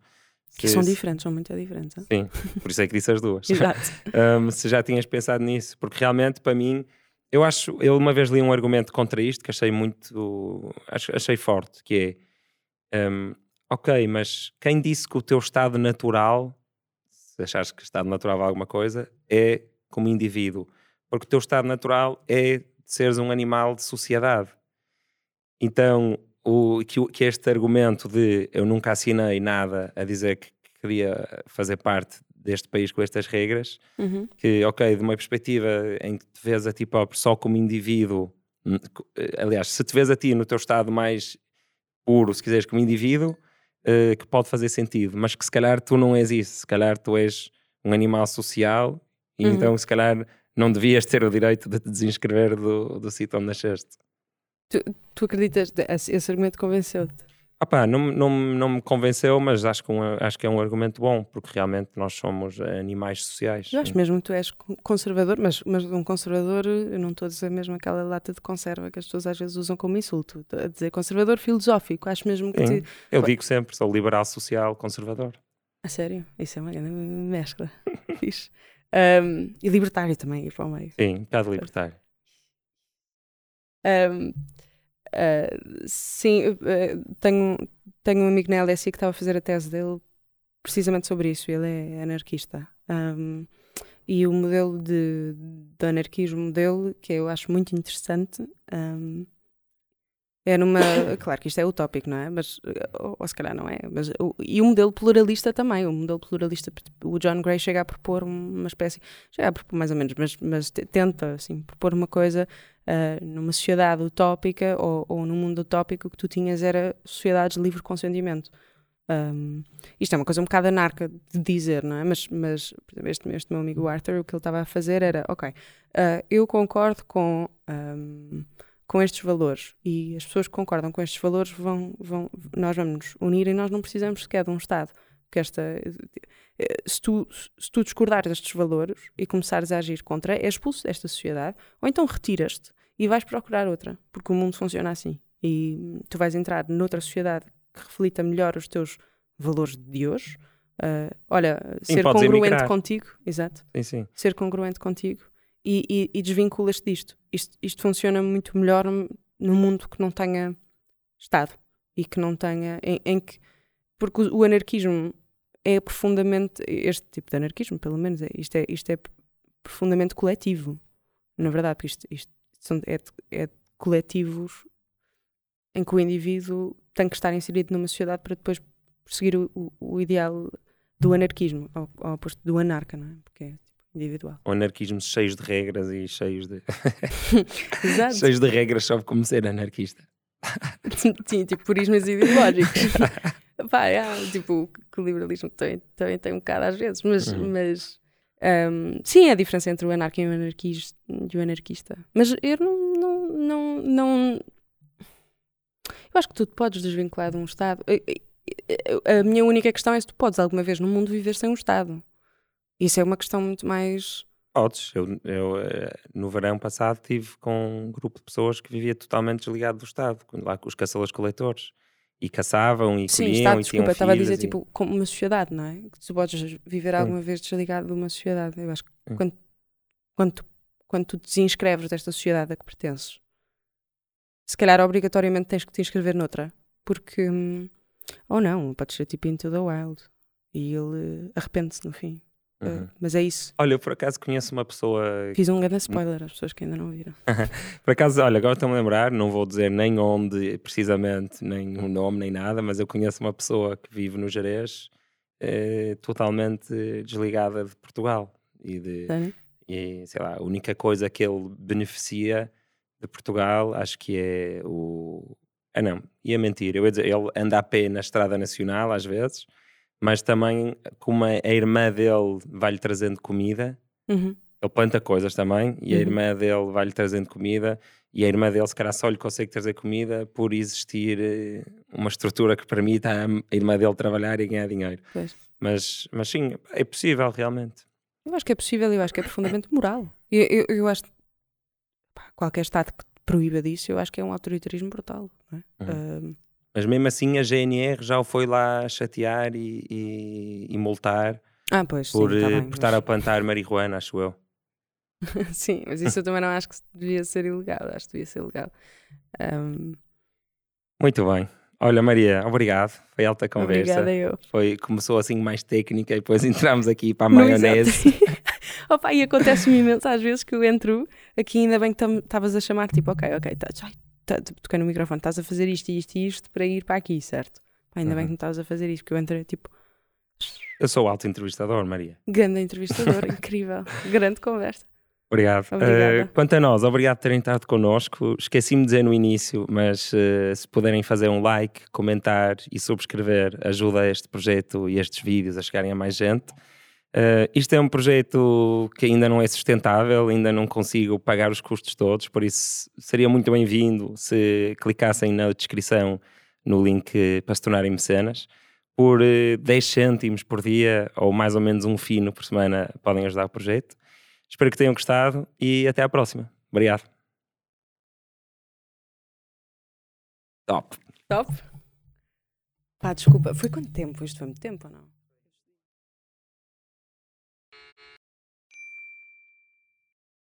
Que se, são diferentes, são muito diferentes. Hein? Sim, por isso é que disse as duas. Exato. um, se já tinhas pensado nisso, porque realmente para mim... Eu acho... Eu uma vez li um argumento contra isto que achei muito... Achei forte, que é... Um, ok, mas quem disse que o teu estado natural... se achares que estado natural é alguma coisa, é como indivíduo. Porque o teu estado natural é de seres um animal de sociedade. Então, o, que, que este argumento de eu nunca assinei nada a dizer que queria fazer parte deste país com estas regras, uhum. que, ok, de uma perspectiva em que te vês a ti próprio só como indivíduo, aliás, se te vês a ti no teu estado mais puro, se quiseres, como indivíduo, Uh, que pode fazer sentido, mas que se calhar tu não és isso, se calhar tu és um animal social e uhum. então se calhar não devias ter o direito de te desinscrever do, do sítio onde nasceste. Tu, tu acreditas, esse argumento convenceu-te? Ah pá, não, não, não me convenceu, mas acho que, um, acho que é um argumento bom, porque realmente nós somos animais sociais. Eu acho mesmo que tu és conservador, mas, mas um conservador, eu não estou a dizer mesmo aquela lata de conserva que as pessoas às vezes usam como insulto, a dizer conservador filosófico, acho mesmo que... Sim, te... eu digo sempre, sou liberal, social, conservador. A sério? Isso é uma grande mescla, fixe. Um, e libertário também, ir para o meio. Sim, um bocado libertário. Um, uh, sim, uh, tenho, tenho um amigo na L S I que estava a fazer a tese dele precisamente sobre isso, ele é anarquista. Um, e o modelo de, de anarquismo dele, que eu acho muito interessante, um, é numa... Claro que isto é utópico, não é? Mas, ou, ou se calhar não é. Mas, o, e o modelo pluralista também. O modelo pluralista, o John Gray chega a propor uma espécie... Chega a propor mais ou menos, mas, mas tenta assim, propor uma coisa uh, numa sociedade utópica ou, ou num mundo utópico que tu tinhas era sociedades de livre consentimento. Um, isto é uma coisa um bocado anarca de dizer, não é? Mas, mas este, este meu amigo Arthur, o que ele estava a fazer era... Ok, uh, eu concordo com... Um, com estes valores, e as pessoas que concordam com estes valores, vão, vão, nós vamos nos unir e nós não precisamos sequer de um Estado. Porque esta, se, tu, se tu discordares destes valores e começares a agir contra, és expulso desta sociedade, ou então retiras-te e vais procurar outra, porque o mundo funciona assim. E tu vais entrar noutra sociedade que reflita melhor os teus valores de hoje, uh, olha, sim, ser congruente emigrar. Contigo, exato, sim, sim. ser congruente contigo, E, e, e desvinculas-te disto. Isto, isto funciona muito melhor num mundo que não tenha Estado e que não tenha... Em, em que, porque o, o anarquismo é profundamente... Este tipo de anarquismo, pelo menos, é, isto, é, isto é profundamente coletivo. Na verdade, porque isto, isto são, é, é coletivos em que o indivíduo tem que estar inserido numa sociedade para depois perseguir o, o, o ideal do anarquismo, ao, ao oposto do anarca, não é? Porque é... individual. Ou anarquismos cheios de regras e cheios de... Exato. Cheios de regras sobre como ser anarquista. Sim, tipo purismos ideológicos. Pá, é, tipo, que o liberalismo também, também tem um bocado às vezes, mas... Uhum. mas um, sim, é a diferença entre o anarca e o anarquista. E o anarquista. Mas eu não, não, não, não... Eu acho que tu te podes desvincular de um Estado. A minha única questão é se tu podes alguma vez no mundo viver sem um Estado. Isso é uma questão muito mais... Podes. Eu, eu, no verão passado, estive com um grupo de pessoas que vivia totalmente desligado do Estado, lá com os caçadores-coletores. E caçavam e sim, colhiam Estado, e desculpa, tinham filhos. Sim, estava a dizer, e... tipo, como uma sociedade, não é? Que tu podes viver alguma Sim. vez desligado de uma sociedade. Eu acho que quando, quando tu quando tu te inscreves desta sociedade a que pertences, se calhar obrigatoriamente tens que te inscrever noutra, porque, ou não, podes ser tipo Into the Wild e ele arrepende-se no fim. Uhum. Mas é isso. Olha, eu por acaso conheço uma pessoa... Fiz um grande spoiler às pessoas que ainda não viram. Por acaso, olha, agora estou-me a lembrar, não vou dizer nem onde precisamente, nem o nome, nem nada, mas eu conheço uma pessoa que vive no Jerez, eh, totalmente desligada de Portugal. E, de, e, sei lá, a única coisa que ele beneficia de Portugal, acho que é o... Ah não, ia mentir, eu ia dizer, ele anda a pé na Estrada Nacional às vezes... Mas também, como a irmã dele vai-lhe trazendo comida, uhum. ele planta coisas também, e a uhum. irmã dele vai-lhe trazendo comida, e a irmã dele, se calhar, só lhe consegue trazer comida por existir uma estrutura que permita à irmã dele trabalhar e ganhar dinheiro. Mas, mas sim, é possível, realmente. Eu acho que é possível, e eu acho que é profundamente moral. Eu, eu, eu acho que qualquer Estado que proíba disso, eu acho que é um autoritarismo brutal, não é? Uhum. Um... Mas mesmo assim a G N R já o foi lá chatear e, e, e multar ah, pois, por, sim, tá bem, por estar mas... a plantar marihuana, acho eu. Sim, mas isso eu também não acho que devia ser ilegal, acho que devia ser legal. Um... Muito bem. Olha, Maria, obrigado. Foi alta conversa. Obrigada eu. Foi, começou assim mais técnica e depois entramos aqui para a maionese. Opa, e acontece-me imenso às vezes que eu entro aqui, ainda bem que estavas a chamar, tipo, ok, ok, tá, tchau. Toquei no microfone, estás a fazer isto e isto e isto para ir para aqui, certo? Pá, ainda uhum. bem que não estavas a fazer isto, porque eu entrei tipo... Eu sou alto entrevistador, Maria. Grande entrevistador, incrível. Grande conversa. Obrigado. Uh, quanto a nós, obrigado por terem estado connosco. Esqueci-me de dizer no início, mas uh, se puderem fazer um like, comentar e subscrever, ajuda este projeto e estes vídeos a chegarem a mais gente. Uh, isto é um projeto que ainda não é sustentável, ainda não consigo pagar os custos todos, por isso seria muito bem-vindo se clicassem na descrição no link para se tornarem mecenas. Por uh, dez cêntimos por dia ou mais ou menos um fino por semana podem ajudar o projeto. Espero que tenham gostado e até à próxima. Obrigado. Top. Top. Pá, desculpa, foi quanto tempo? Isto foi muito tempo ou não?